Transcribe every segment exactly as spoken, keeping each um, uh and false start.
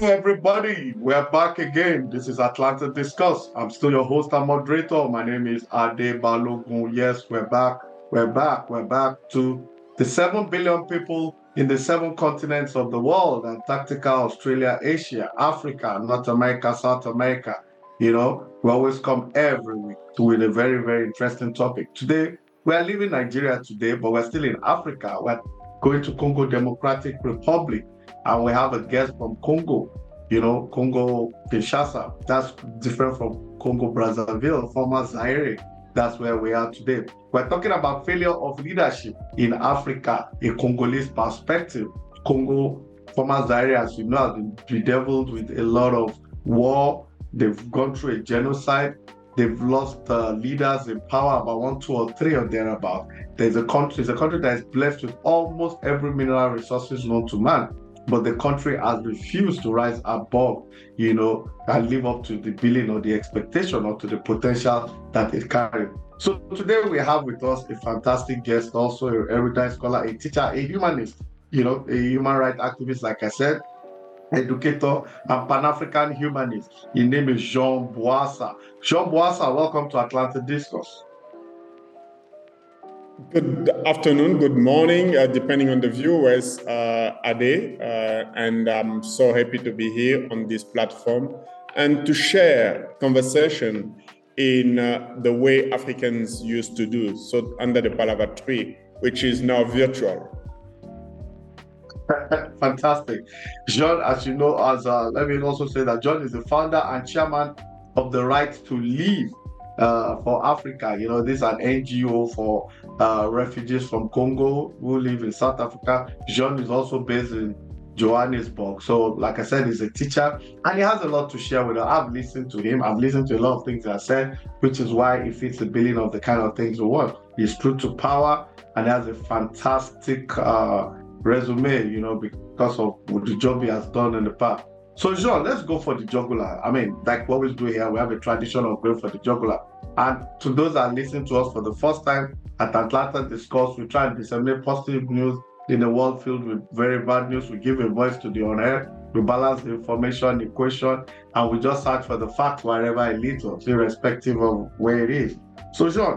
Yes, everybody, we're back again. This is Atlanta Discourse. I'm still your host and moderator. My name is Ade Balogun. Yes, we're back. We're back. We're back to the seven billion people in the seven continents of the world: Antarctica, Australia, Asia, Africa, North America, South America. You know, we always come every week with a very, very interesting topic. Today, we are leaving Nigeria today, but we're still in Africa. We're going to Congo Democratic Republic. And we have a guest from Congo, you know, Congo Kinshasa. That's different from Congo Brazzaville, former Zaire. That's where we are today. We're talking about failure of leadership in Africa, a Congolese perspective. Congo, former Zaire, as you know, has been bedeviled with a lot of war. They've gone through a genocide. They've lost uh, leaders in power, about one, two, or three, or thereabout. There's a country, it's a country that is blessed with almost every mineral resources known to man. But the country has refused to rise above, you know, and live up to the billing or the expectation or to the potential that it carries. So today we have with us a fantastic guest, also an erudite scholar, a teacher, a humanist, you know, a human rights activist, like I said, educator, and Pan-African humanist. His name is Jean Bwasa. Jean Bwasa, welcome to Atlanta Discourse. Good afternoon, good morning, uh, depending on the viewers, uh, Ade, uh, and I'm so happy to be here on this platform and to share conversation in uh, the way Africans used to do, so under the Palava tree, which is now virtual. Fantastic. John, as you know, as uh, let me also say that John is the founder and chairman of the Right to Live Uh, for Africa. You know, this is an N G O for uh, refugees from Congo who live in South Africa. Jean is also based in Johannesburg. So, like I said, he's a teacher and he has a lot to share with us. I've listened to him. I've listened to a lot of things that I said, which is why it fits the billing of the kind of things we want. He's true to power and has a fantastic uh, resume, you know, because of the job he has done in the past. So, Jean, let's go for the jugular. I mean, like what we do here, we have a tradition of going for the jugular. And to those that listen to us for the first time at Atlanta Discourse, we try and disseminate positive news in a world filled with very bad news. We give a voice to the unheard. We balance the information equation, and we just search for the facts wherever it leads us, irrespective of where it is. So, Jean,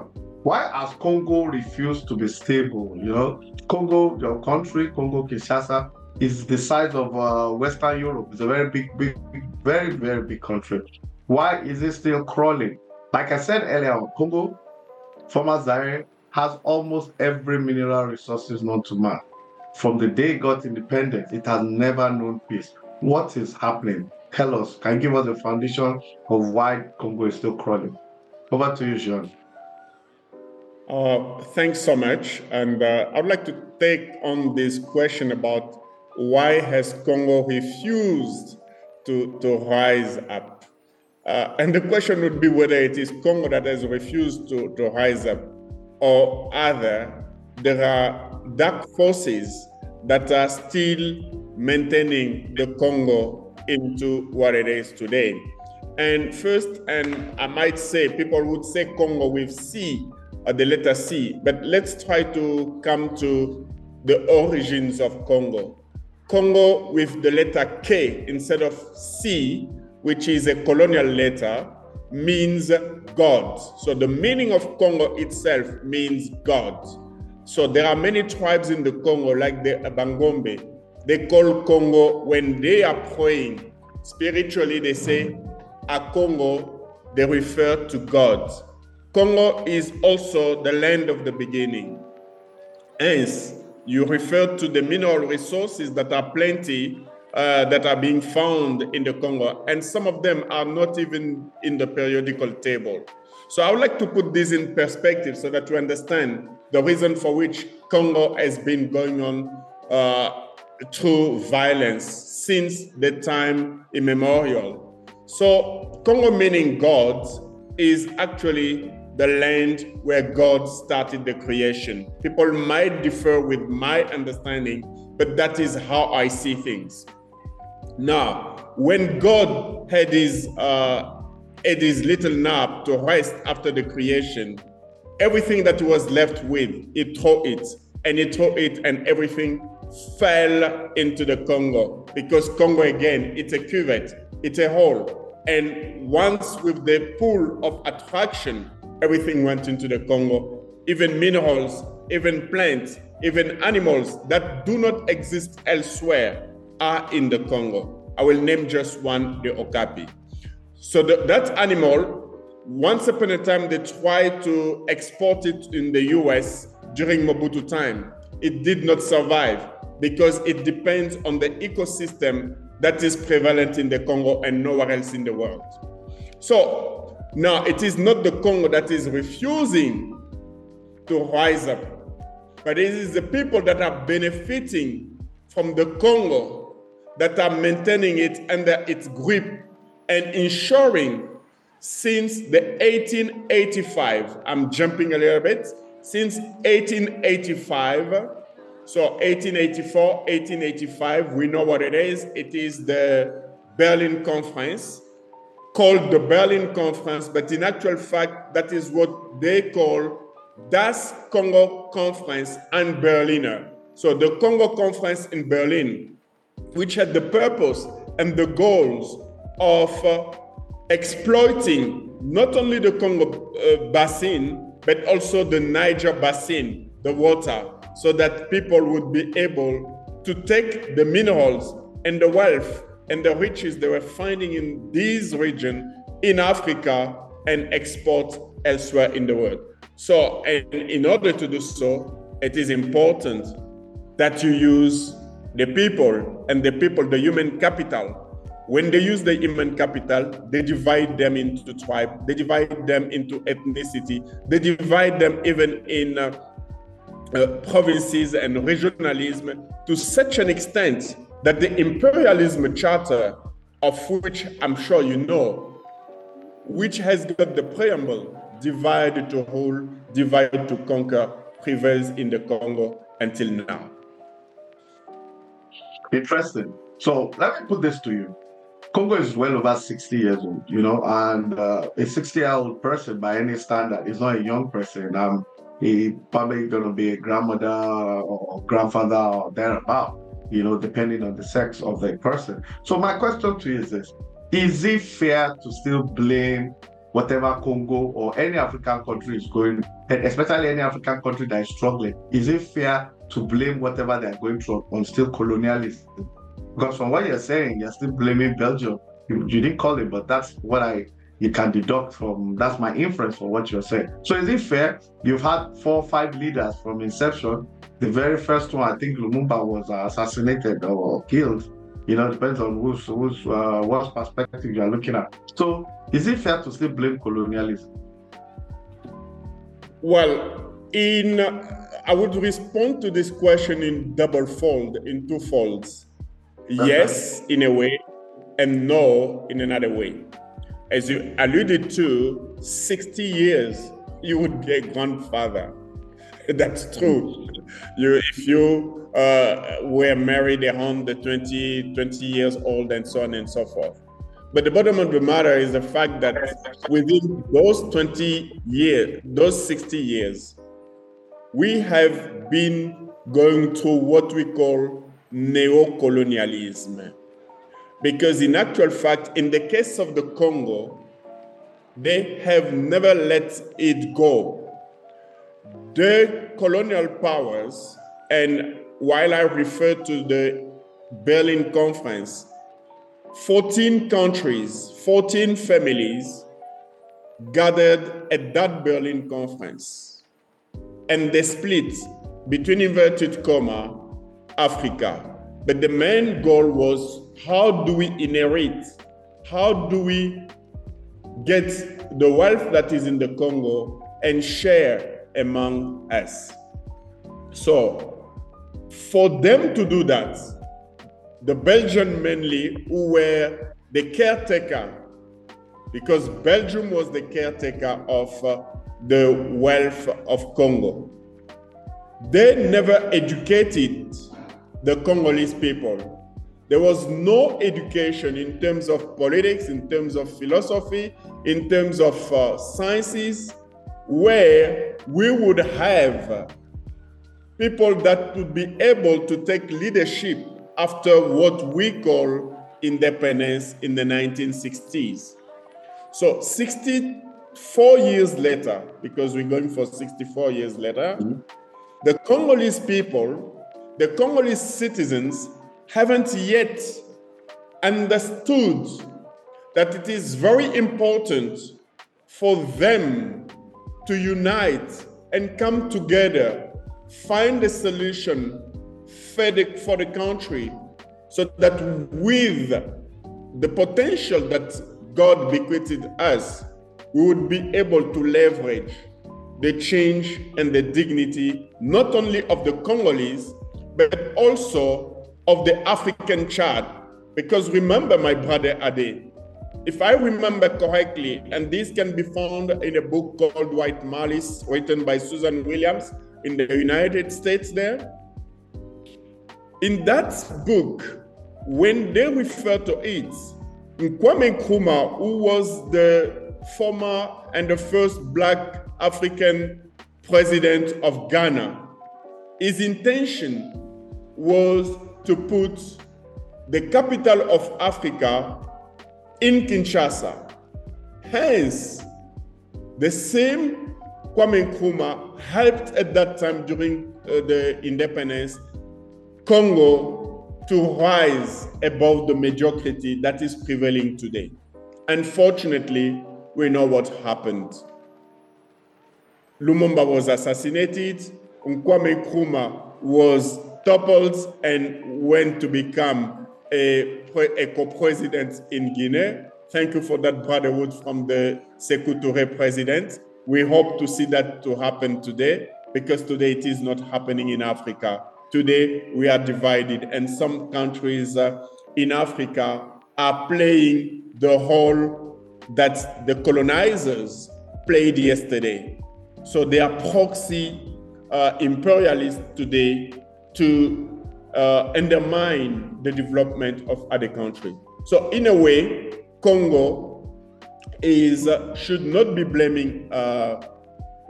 why has Congo refused to be stable? You know, Congo, your country, Congo Kinshasa, is the size of uh, Western Europe. It's a very big, big, big, very, very big country. Why is it still crawling? Like I said earlier, Congo, former Zaire, has almost every mineral resources known to man. From the day it got independence, it has never known peace. What is happening? Tell us. Can you give us a foundation of why Congo is still crawling? Over to you, Jean. Uh, thanks so much. And uh, I'd like to take on this question about why has Congo refused to, to rise up? Uh, and the question would be whether it is Congo that has refused to, to rise up or other. There are dark forces that are still maintaining the Congo into what it is today. And first, and I might say, people would say Congo with C, or the letter C, but let's try to come to the origins of Congo. Congo with the letter K instead of C, which is a colonial letter, means God. So the meaning of Congo itself means God. So there are many tribes in the Congo, like the Bangombe. They call Congo, when they are praying spiritually, they say, a Congo, they refer to God. Congo is also the land of the beginning. Hence, you refer to the mineral resources that are plenty, uh, that are being found in the Congo, and some of them are not even in the periodical table. So I would like to put this in perspective so that you understand the reason for which Congo has been going on uh, through violence since the time immemorial. So Congo meaning God is actually the land where God started the creation. People might differ with my understanding, but that is how I see things. Now, when God had his, uh, had his little nap to rest after the creation, everything that he was left with, he threw it, and he threw it and everything fell into the Congo, because Congo, again, it's a cuvette, it's a hole. And once with the pull of attraction, everything went into the Congo, even minerals, even plants, even animals that do not exist elsewhere are in the Congo. I will name just one, the Okapi. So the, that animal, once upon a time, they tried to export it in the U S during Mobutu time. It did not survive because it depends on the ecosystem that is prevalent in the Congo and nowhere else in the world. So now it is not the Congo that is refusing to rise up, but it is the people that are benefiting from the Congo that are maintaining it under its grip and ensuring since the eighteen eighty-five, I'm jumping a little bit, since eighteen eighty-five, so eighteen eighty-four, eighteen eighty-five, we know what it is. It is the Berlin Conference, called the Berlin Conference, but in actual fact, that is what they call Das Congo Conference and Berliner. So the Congo Conference in Berlin, which had the purpose and the goals of uh, exploiting not only the Congo uh, basin, but also the Niger basin, the water, so that people would be able to take the minerals and the wealth and the riches they were finding in this region in Africa and export elsewhere in the world. So, and in order to do so, it is important that you use the people and the people, the human capital. When they use the human capital, they divide them into tribe, they divide them into ethnicity, they divide them even in uh, Uh, provinces and regionalism to such an extent that the imperialism charter, of which I'm sure you know, which has got the preamble, divide to rule, divide to conquer, prevails in the Congo until now. Interesting. So let me put this to you. Congo is well over sixty years old, you know, and uh, a sixty-year-old person by any standard is not a young person. Um, He probably going to be a grandmother or grandfather or thereabout, you know, depending on the sex of the person. So my question to you is this: is it fair to still blame whatever Congo or any African country is going, especially any African country that is struggling, is it fair to blame whatever they're going through on still colonialism? Because from what you're saying, you're still blaming Belgium. You, you didn't call it, but that's what I... you can deduct from, that's my inference for what you're saying. So is it fair? You've had four or five leaders from inception. The very first one, I think Lumumba was assassinated or killed. You know, depends on whose, whose uh, what perspective you're looking at. So is it fair to still blame colonialism? Well, in uh, I would respond to this question in double fold, in two folds. That's yes, right. In a way, and no, in another way. As you alluded to, sixty years, you would be a grandfather. That's true. You, if you uh, were married around the twenty, twenty years old and so on and so forth. But the bottom of the matter is the fact that within those twenty years, those sixty years, we have been going through what we call neo-colonialism. Because in actual fact, in the case of the Congo, they have never let it go. The colonial powers, and while I refer to the Berlin Conference, fourteen countries, fourteen families gathered at that Berlin Conference. And they split between inverted comma, Africa. But the main goal was, how do we inherit? How do we get the wealth that is in the Congo and share among us? So for them to do that, the Belgians mainly, who were the caretaker, because Belgium was the caretaker of uh, the wealth of Congo. They never educated the Congolese people. There was no education in terms of politics, in terms of philosophy, in terms of uh, sciences, where we would have people that would be able to take leadership after what we call independence in the nineteen sixties. So sixty-four years later, because we're going for sixty-four years later, mm-hmm. the Congolese people, the Congolese citizens haven't yet understood that it is very important for them to unite and come together, find a solution for the, for the country, so that with the potential that God bequeathed us, we would be able to leverage the change and the dignity, not only of the Congolese, but also of the African child. Because remember, my brother Ade, if I remember correctly, and this can be found in a book called White Malice, written by Susan Williams in the United States there. In that book, when they refer to it, Kwame Nkrumah, who was the former and the first Black African president of Ghana, his intention was to put the capital of Africa in Kinshasa. Hence, the same Kwame Nkrumah helped at that time during uh, the independence Congo to rise above the mediocrity that is prevailing today. Unfortunately, we know what happened. Lumumba was assassinated, Kwame Nkrumah was toppled and went to become a, a co-president in Guinea. Thank you for that brotherhood from the Sekou Toure president. We hope to see that to happen today, because today it is not happening in Africa. Today, we are divided, and some countries uh, in Africa are playing the role that the colonizers played yesterday. So they are proxy uh, imperialists today to uh, undermine the development of other countries. So in a way, Congo is uh, should not be blaming uh,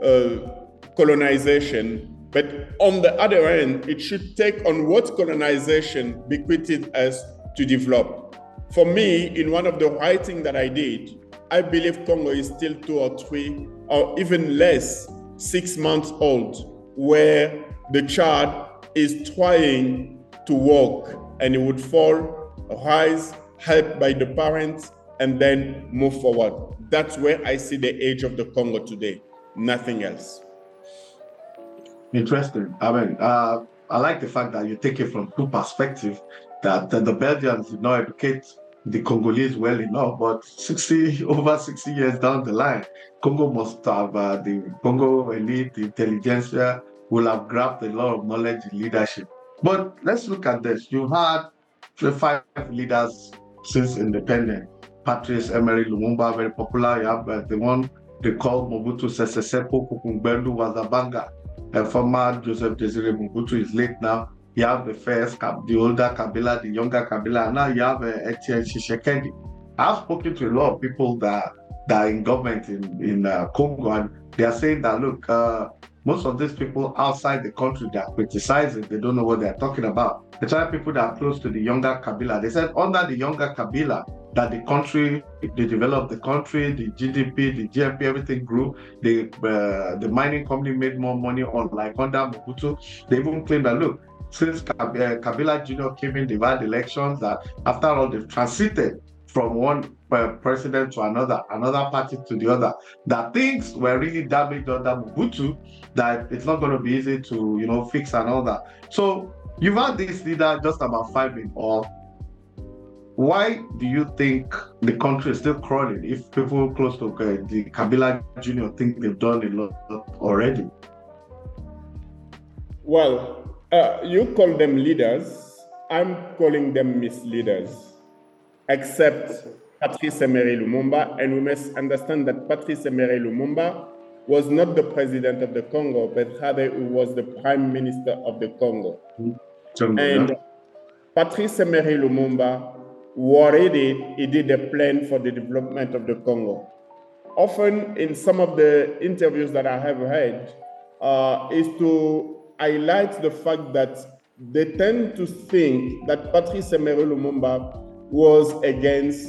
uh, colonization. But on the other hand, it should take on what colonization bequeathed us to develop. For me, in one of the writing that I did, I believe Congo is still two or three, or even less, six months old, where the child is trying to walk and it would fall, rise, helped by the parents, and then move forward. That's where I see the age of the Congo today, nothing else. Interesting. I mean, uh, I like the fact that you take it from two perspectives, that uh, the Belgians did not educate the Congolese well enough, but sixty over sixty years down the line, Congo must have, uh, the Congo elite, the intelligentsia will have grabbed a lot of knowledge and leadership. But let's look at this. You had five leaders since independence. Patrice Emery Lumumba, very popular. You have uh, the one they call Mobutu Sese Sepo Kukumbendu Wazabanga. A former Joseph Desire Mobutu is late now. You have the first, the older Kabila, the younger Kabila, and now you have Etienne Tshisekedi. I've spoken to a lot of people that, that are in government in, in uh, Congo, and they are saying that, look, uh, most of these people outside the country that are criticizing, they don't know what they are talking about. The type of people that are close to the younger Kabila, they said under the younger Kabila, that the country, they developed the country, the G D P, the G N P, everything grew. The uh, the mining company made more money on like under Mobutu. They even claimed that, look, since Kabila Junior came in, they've had elections, that after all, they've transited from one president to another, another party to the other, that things were really damaged under Mobutu, that it's not going to be easy to, you know, fix and all that. So you've had this leader, just about five in all. Why do you think the country is still crawling if people close to uh, the Kabila Junior think they've done a lot already? Well, uh, you call them leaders. I'm calling them misleaders, except Patrice Emery Lumumba. And we must understand that Patrice Emery Lumumba was not the president of the Congo, but rather he was the prime minister of the Congo. Mm-hmm. And Patrice Emery Lumumba what he did, he did a plan for the development of the Congo. Often in some of the interviews that I have heard, uh, is to highlights the fact that they tend to think that Patrice Emery Lumumba was against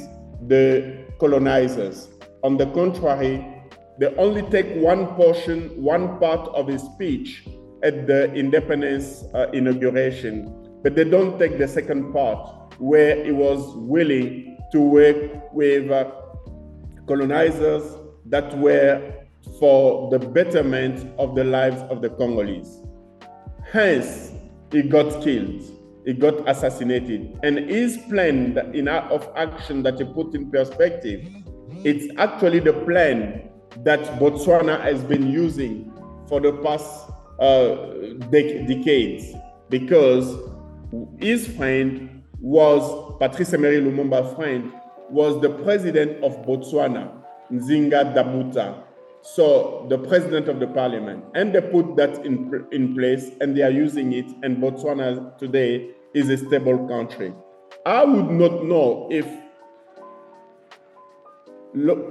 the colonizers. On the contrary, they only take one portion, one part of his speech at the independence uh, inauguration, but they don't take the second part where he was willing to work with uh, colonizers that were for the betterment of the lives of the Congolese. Hence, he got killed, he got assassinated. And his plan in, of action that he put in perspective, it's actually the plan that Botswana has been using for the past uh, dec- decades, because his friend was, Patrice Emery Lumumba's friend, was the president of Botswana, Nzinga Dabuta. So the president of the parliament, and they put that in, in place, and they are using it, and Botswana today is a stable country. I would not know if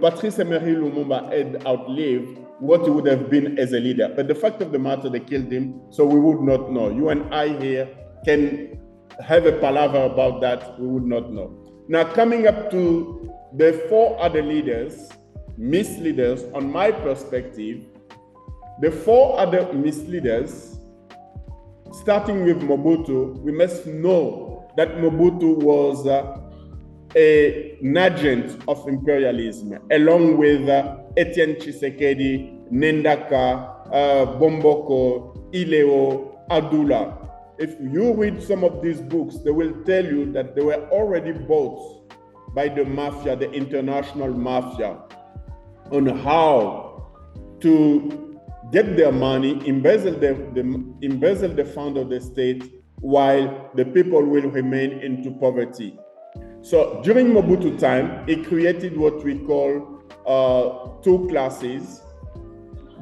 Patrice Emery Lumumba had outlived what he would have been as a leader. But the fact of the matter, they killed him, so we would not know. You and I here can have a palaver about that, we would not know. Now, coming up to the four other leaders, misleaders, on my perspective, the four other misleaders, starting with Mobutu, we must know that Mobutu was uh, a, an agent of imperialism, along with uh, Etienne Tshisekedi, Nendaka, uh, Bomboko, Ileo, Adula. If you read some of these books, they will tell you that they were already bought by the mafia, the international mafia, on how to get their money, embezzle the, the, embezzle the fund of the state, while the people will remain into poverty. So during Mobutu time, it created what we call uh, two classes,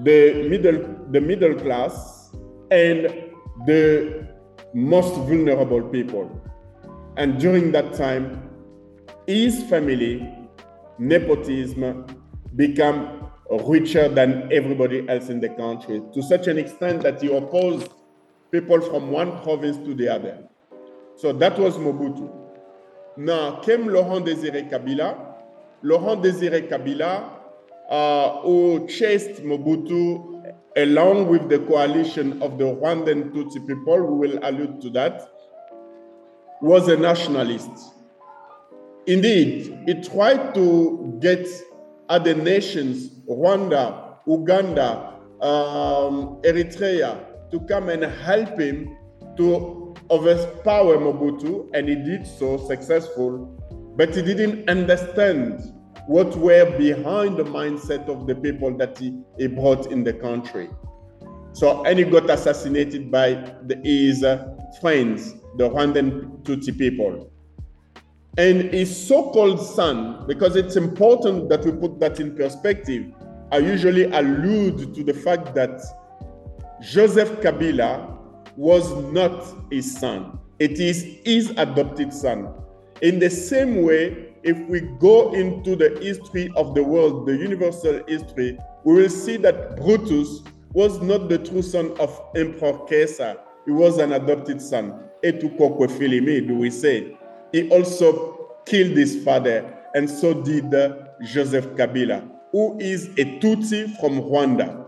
the middle, the middle class and the most vulnerable people. And during that time, his family, nepotism, become richer than everybody else in the country, to such an extent that he opposed people from one province to the other. So that was Mobutu. Now came Laurent Désiré Kabila. Laurent Désiré Kabila, uh, who chased Mobutu along with the coalition of the Rwandan Tutsi people, who will allude to that, was a nationalist. Indeed, he tried to get other nations, Rwanda, Uganda, um, Eritrea, to come and help him to overpower Mobutu, and he did so successful, but he didn't understand what were behind the mindset of the people that he, he brought in the country. So, and he got assassinated by the, his uh, friends, the Rwandan Tutsi people. And his so-called son, because it's important that we put that in perspective, I usually allude to the fact that Joseph Kabila was not his son. It is his adopted son. In the same way, if we go into the history of the world, the universal history, we will see that Brutus was not the true son of Emperor Caesar. He was an adopted son. Etukokwe filimi, do we say? He also killed his father, and so did uh, Joseph Kabila, who is a Tutsi from Rwanda.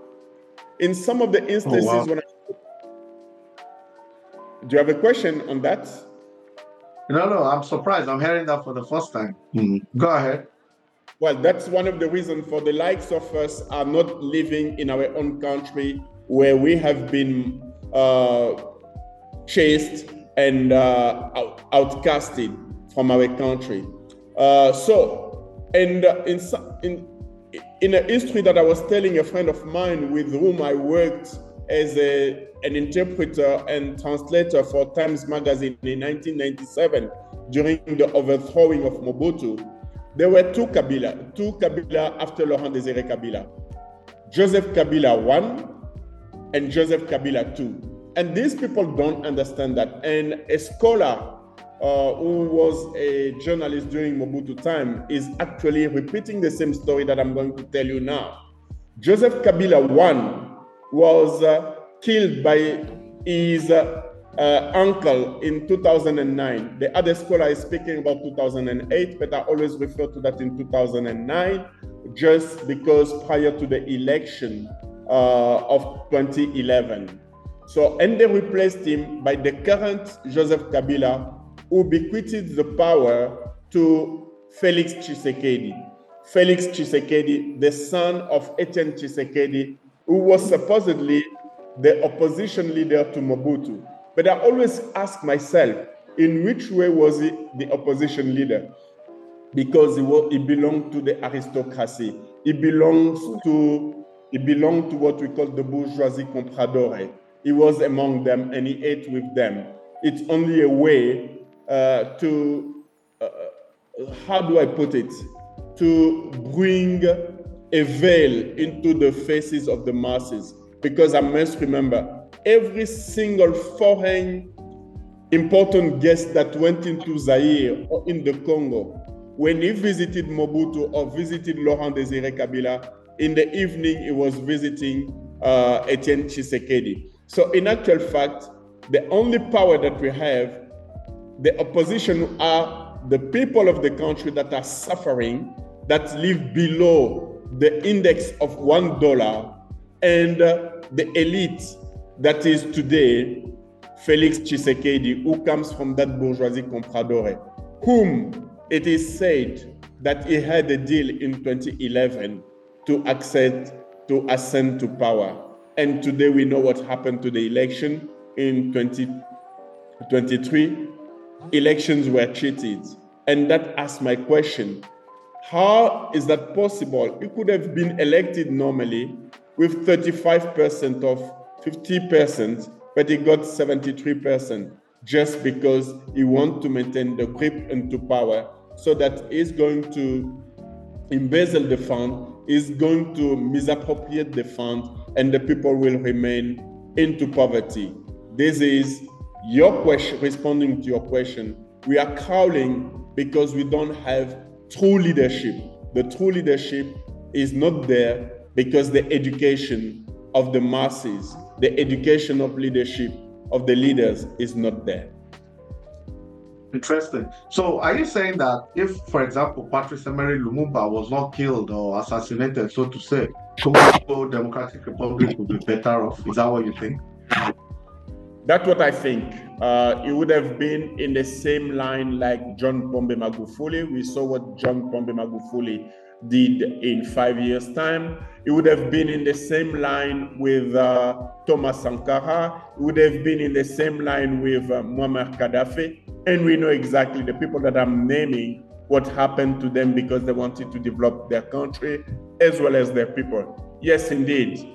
In some of the instances, oh, wow. when I... do you have a question on that? No, no, I'm surprised. I'm hearing that for the first time. Mm-hmm. Go ahead. Well, that's one of the reasons for the likes of us are not living in our own country, where we have been uh, chased and uh, out- outcasted from our country. Uh, so, and uh, in, in in a history that I was telling a friend of mine with whom I worked as a, an interpreter and translator for Times Magazine in nineteen ninety-seven, during the overthrowing of Mobutu, there were two Kabila, two Kabila after Laurent Désiré Kabila. Joseph Kabila one and Joseph Kabila two. And these people don't understand that. And a scholar uh, who was a journalist during Mobutu time is actually repeating the same story that I'm going to tell you now. Joseph Kabila one was uh, killed by his uh, uh, uncle in two thousand nine. The other scholar is speaking about two thousand eight, but I always refer to that in two thousand nine, just because prior to the election uh, of twenty eleven. So, and they replaced him by the current Joseph Kabila, who bequeathed the power to Félix Tshisekedi. Félix Tshisekedi, the son of Etienne Tshisekedi, who was supposedly the opposition leader to Mobutu. But I always ask myself, in which way was he the opposition leader? Because he, was, he belonged to the aristocracy. He belongs to, he belonged to what we call the bourgeoisie compradore. He was among them and he ate with them. It's only a way uh, to, uh, how do I put it? To bring a veil into the faces of the masses. Because I must remember, every single foreign important guest that went into Zaire or in the Congo, when he visited Mobutu or visited Laurent Désiré Kabila, in the evening he was visiting uh, Etienne Tshisekedi. So in actual fact, the only power that we have, the opposition are the people of the country that are suffering, that live below the index of one dollar, and the elite that is today Félix Tshisekedi, who comes from that bourgeoisie compradore, whom it is said that he had a deal in twenty eleven to access, to ascend to power. And today we know what happened to the election in twenty twenty-three. Elections were cheated. And that asks my question, how is that possible? He could have been elected normally with thirty-five percent of fifty percent, but he got seventy-three percent just because he wants to maintain the grip into power so that he's going to embezzle the fund, is going to misappropriate the fund, and the people will remain into poverty. This is your question, responding to your question. We are cowling because we don't have true leadership. The true leadership is not there because the education of the masses, the education of leadership of the leaders is not there. Interesting. So are you saying that if, for example, Patrice Emery Lumumba was not killed or assassinated, so to say, Congo Democratic Republic would be better off? Is that what you think? That's what I think. Uh, it would have been in the same line like John Pombe Magufuli. We saw what John Pombe Magufuli did in five years' time. It would have been in the same line with uh, Thomas Sankara. It would have been in the same line with uh, Muammar Gaddafi. And we know exactly the people that I'm naming, what happened to them because they wanted to develop their country as well as their people. Yes, indeed,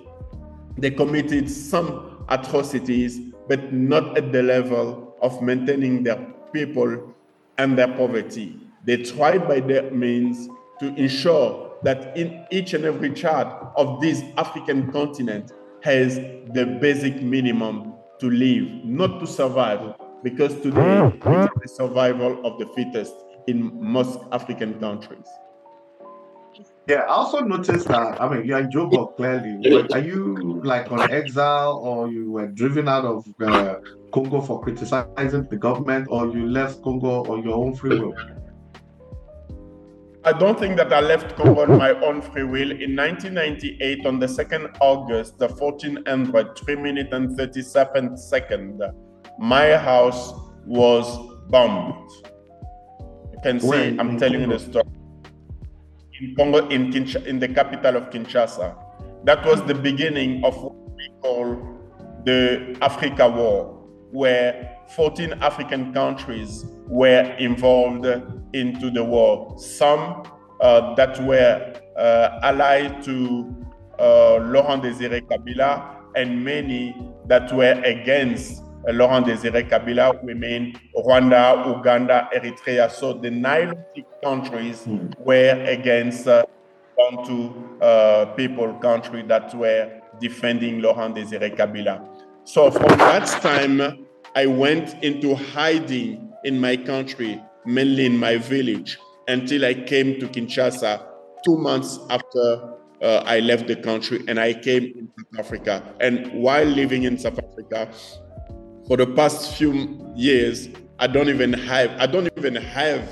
they committed some atrocities, but not at the level of maintaining their people and their poverty. They tried by their means to ensure that in each and every child of this African continent has the basic minimum to live, not to survive, because today it's the survival of the fittest in most African countries. Yeah, I also noticed that, I mean, you're in Joburg, clearly. Are you like on exile, or you were driven out of uh, Congo for criticizing the government, or you left Congo on your own free will? I don't think that I left Congo on my own free will. In nineteen ninety-eight, on the second of August, the fourteen hundred, three minutes and thirty-seven seconds, my house was bombed. You can see, when, I'm telling Congo? You the story. In Congo, in, Kinsh- in the capital of Kinshasa. That was the beginning of what we call the Africa War, where fourteen African countries were involved into the war. Some uh, that were uh, allied to uh, Laurent Désiré Kabila, and many that were against uh, Laurent Désiré Kabila, we mean Rwanda, Uganda, Eritrea. So the Nilotic countries mm. were against uh, Bantu uh, people, country that were defending Laurent Désiré Kabila. So from that time, I went into hiding in my country, mainly in my village, until I came to Kinshasa two months after uh, I left the country, and I came to South Africa. And while living in South Africa, for the past few years, I don't even have I don't even have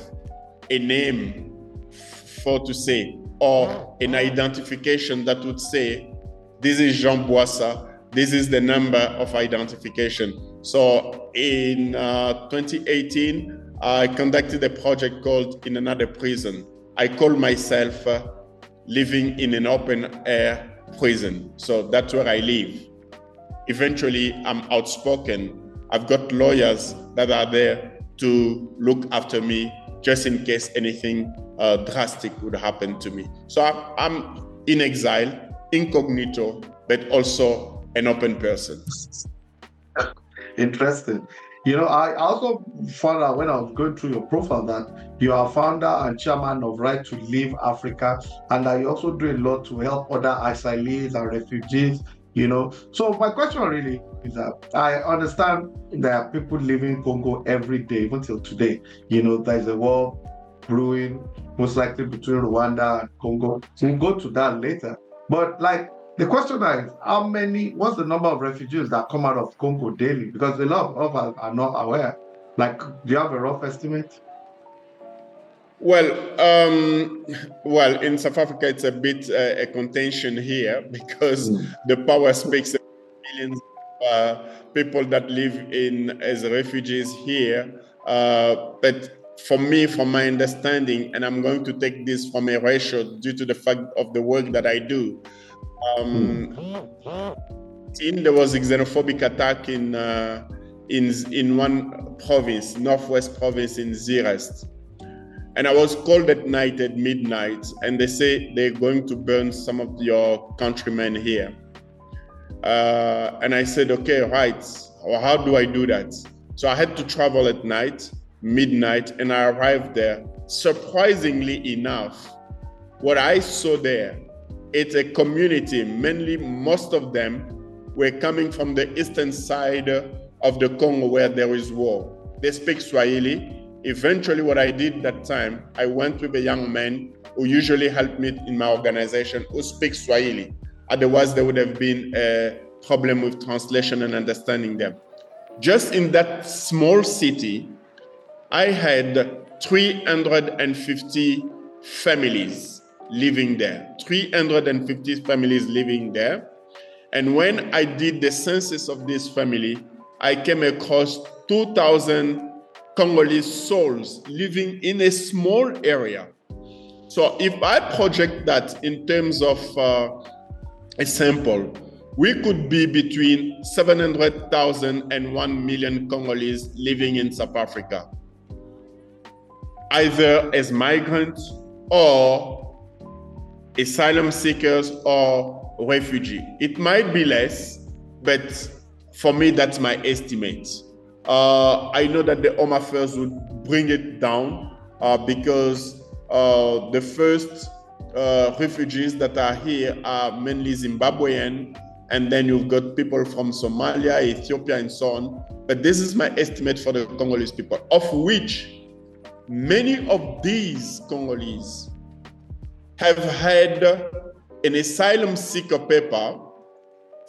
a name for to say, or an identification that would say, this is Jean Bwasa, this is the number of identification. So in uh, twenty eighteen, I conducted a project called In Another Prison. I call myself uh, living in an open air prison. So that's where I live. Eventually, I'm outspoken. I've got lawyers that are there to look after me just in case anything uh, drastic would happen to me. So I, I'm in exile, incognito, but also an open person. Interesting. You know, I also found out when I was going through your profile that you are founder and chairman of Right to Live Africa, and that you also do a lot to help other asylees and refugees. You know, so my question really is that I understand there are people living in Congo every day, even till today. You know, there's a war brewing, most likely between Rwanda and Congo. So we'll go to that later. But like, the question is, how many, what's the number of refugees that come out of Congo daily? Because a lot of us are not aware. Like, do you have a rough estimate? Well, um, well, in South Africa, it's a bit uh, a contention here because mm. the power speaks of millions of uh, people that live in as refugees here. Uh, but for me, from my understanding, and I'm going to take this from a ratio due to the fact of the work that I do. Um, mm. There was a xenophobic attack in uh, in in one province, northwest province in Zaire. And I was called at night at midnight, and they say they're going to burn some of your countrymen here. Uh, and I said, okay, right, well, how do I do that? So I had to travel at night, midnight, and I arrived there. Surprisingly enough, what I saw there, it's a community, mainly most of them were coming from the eastern side of the Congo where there is war. They speak Swahili. Eventually, what I did that time, I went with a young man who usually helped me in my organization, who speaks Swahili. Otherwise, there would have been a problem with translation and understanding them. Just in that small city, I had three hundred fifty families living there. three hundred fifty families living there. And when I did the census of this family, I came across two thousand Congolese souls living in a small area. So if I project that in terms of uh, a sample, we could be between seven hundred thousand and one million Congolese living in South Africa, either as migrants or asylum seekers or refugees. It might be less, but for me, that's my estimate. Uh, I know that the Home Affairs would bring it down uh, because uh, the first uh, refugees that are here are mainly Zimbabwean, and then you've got people from Somalia, Ethiopia, and so on. But this is my estimate for the Congolese people, of which many of these Congolese have had an asylum seeker paper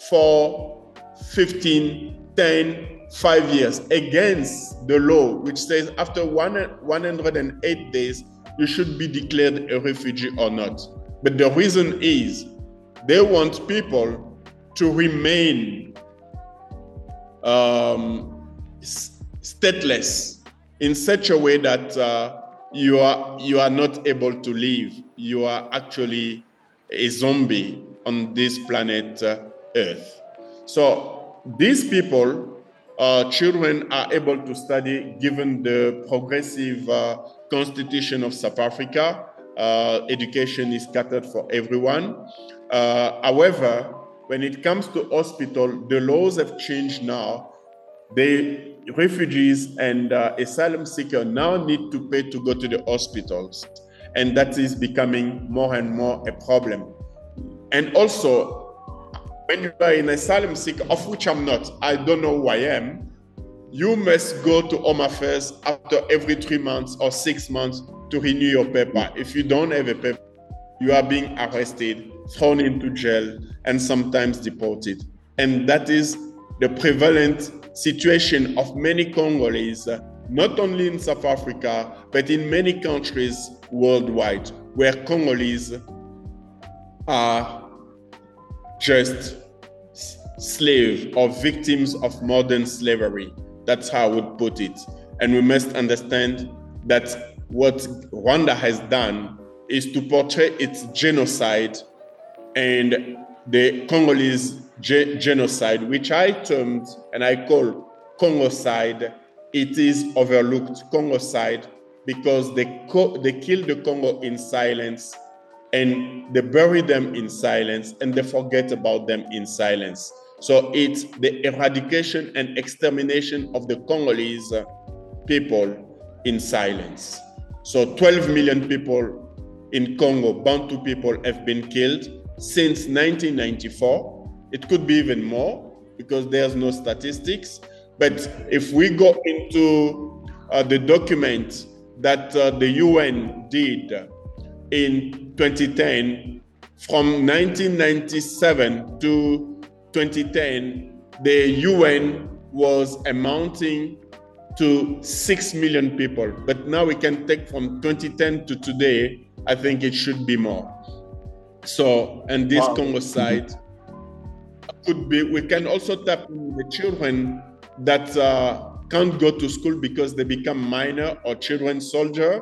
for fifteen, ten five years against the law, which says after one, one hundred eight days, you should be declared a refugee or not. But the reason is they want people to remain um, stateless in such a way that uh, you are you are not able to live. You are actually a zombie on this planet uh, Earth. So these people, Uh, children are able to study given the progressive uh, constitution of South Africa. Uh, education is catered for everyone. Uh, however, when it comes to hospital, the laws have changed now. The refugees and uh, asylum seekers now need to pay to go to the hospitals. And that is becoming more and more a problem. And also, when you are an asylum seeker, of which I'm not, I don't know who I am, you must go to Home Affairs after every three months or six months to renew your paper. If you don't have a paper, you are being arrested, thrown into jail, and sometimes deported. And that is the prevalent situation of many Congolese, not only in South Africa, but in many countries worldwide, where Congolese are just slaves or victims of modern slavery. That's how I would put it. And we must understand that what Rwanda has done is to portray its genocide and the Congolese ge- genocide, which I termed and I call Congocide. It is overlooked, Congocide, because they, co- they killed the Congo in silence, and they bury them in silence, and they forget about them in silence. So it's the eradication and extermination of the Congolese people in silence. So twelve million people in Congo, Bantu people, have been killed since nineteen ninety-four. It could be even more because there's no statistics. But if we go into uh, the document that uh, the U N did in twenty ten, from nineteen ninety-seven to twenty ten, the U N was amounting to six million people. But now we can take from twenty ten to today, I think it should be more. So, and this wow. Congocide could be, we can also tap the children that uh, can't go to school because they become minor or children soldier,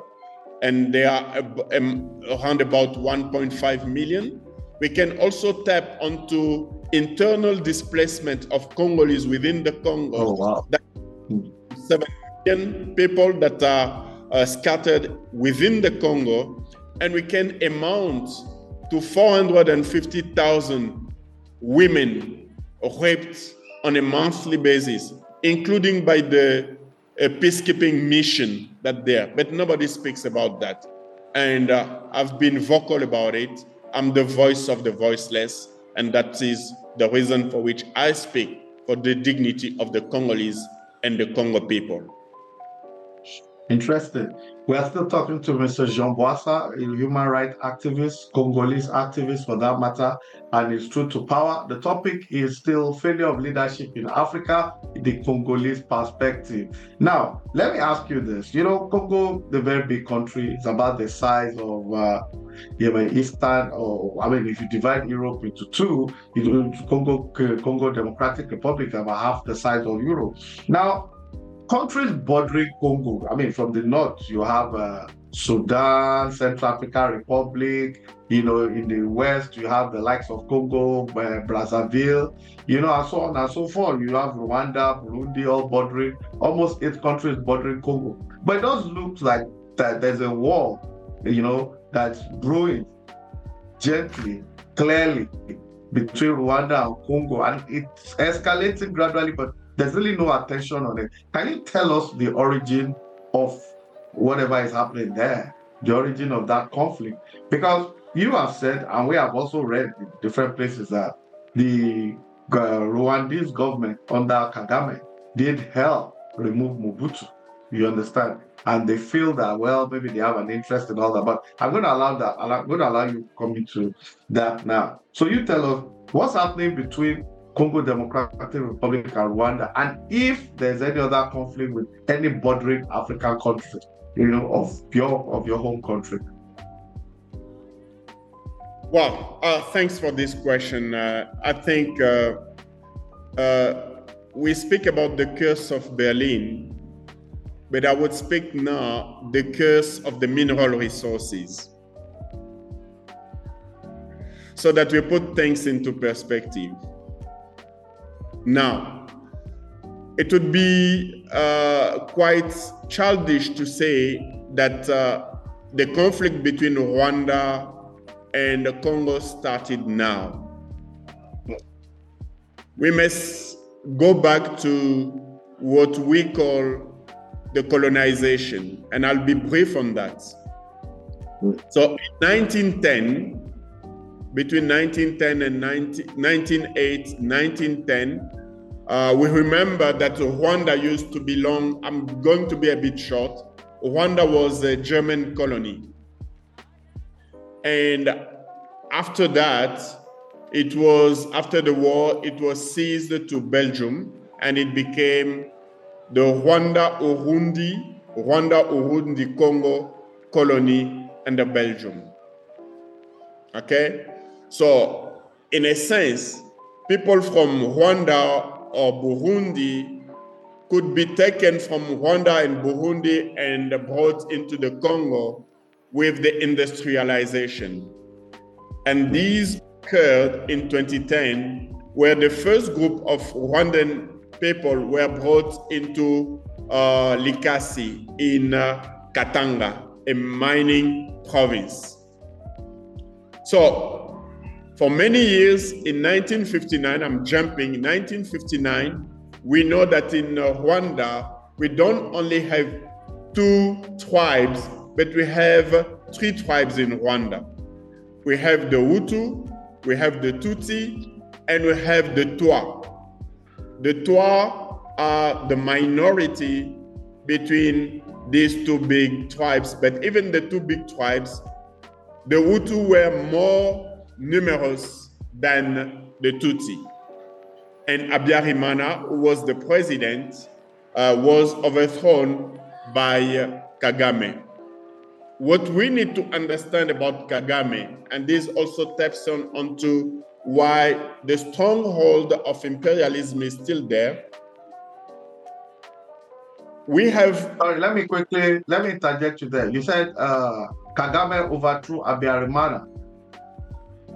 and they are um, around about one point five million. We can also tap onto internal displacement of Congolese within the Congo. Oh, wow. That seven million people that are uh, scattered within the Congo, and we can amount to four hundred fifty thousand women raped on a monthly basis, including by the uh, peacekeeping mission that there, but nobody speaks about that. And uh, I've been vocal about it. I'm the voice of the voiceless, and that is the reason for which I speak for the dignity of the Congolese and the Congo people. Interesting. We are still talking to Mister Jean Bwasa, a human rights activist, Congolese activist for that matter, and his Truth to Power. The topic is still failure of leadership in Africa, the Congolese perspective. Now, let me ask you this. You know, Congo, the very big country, it's about the size of uh, you know, Eastern, or I mean, if you divide Europe into two, it, Congo, Congo Democratic Republic is about half the size of Europe. Now, countries bordering Congo, I mean, from the north, you have uh, Sudan, Central African Republic, you know, in the west, you have the likes of Congo, uh, Brazzaville, you know, and so on and so forth. You have Rwanda, Burundi, all bordering, almost eight countries bordering Congo. But it does look like that there's a war, you know, that's brewing gently, clearly, between Rwanda and Congo, and it's escalating gradually, but there's really no attention on it. Can you tell us the origin of whatever is happening there, the origin of that conflict? Because you have said, and we have also read in different places, that the uh, Rwandese government under Kagame did help remove Mobutu, you understand? And they feel that, well, maybe they have an interest in all that, but I'm going to allow that, I'm going to allow you to come into that now. So you tell us what's happening between Congo Democratic Republic and Rwanda, and if there's any other conflict with any bordering African country, you know, of your of your home country. Well, uh, thanks for this question. Uh, I think uh, uh, we speak about the curse of Berlin, but I would speak now the curse of the mineral resources, so that we put things into perspective. Now, it would be uh, quite childish to say that uh, the conflict between Rwanda and the Congo started now. We must go back to what we call the colonization, and I'll be brief on that. So in nineteen ten, between nineteen ten and nineteen oh eight, nineteen ten, uh, we remember that Rwanda used to belong, I'm going to be a bit short, Rwanda was a German colony. And after that, It was, after the war, it was seized to Belgium and it became the Rwanda-Urundi, Rwanda-Urundi Congo colony under Belgium. Okay? So, in a sense, people from Rwanda or Burundi could be taken from Rwanda and Burundi and brought into the Congo with the industrialization. And these occurred in twenty ten, where the first group of Rwandan people were brought into uh, Likasi in uh, Katanga, a mining province. So, for many years, in nineteen fifty-nine, I'm jumping, in nineteen fifty-nine, we know that in Rwanda, we don't only have two tribes, but we have three tribes in Rwanda. We have the Hutu, we have the Tutsi, and we have the Twa. The Twa are the minority between these two big tribes, but even the two big tribes, the Hutu were more numerous than the Tutsi. And Habyarimana, who was the president, uh, was overthrown by Kagame. What we need to understand about Kagame, and this also taps on onto why the stronghold of imperialism is still there. We have... Sorry, let me quickly, let me interject you there. You said uh, Kagame overthrew Habyarimana.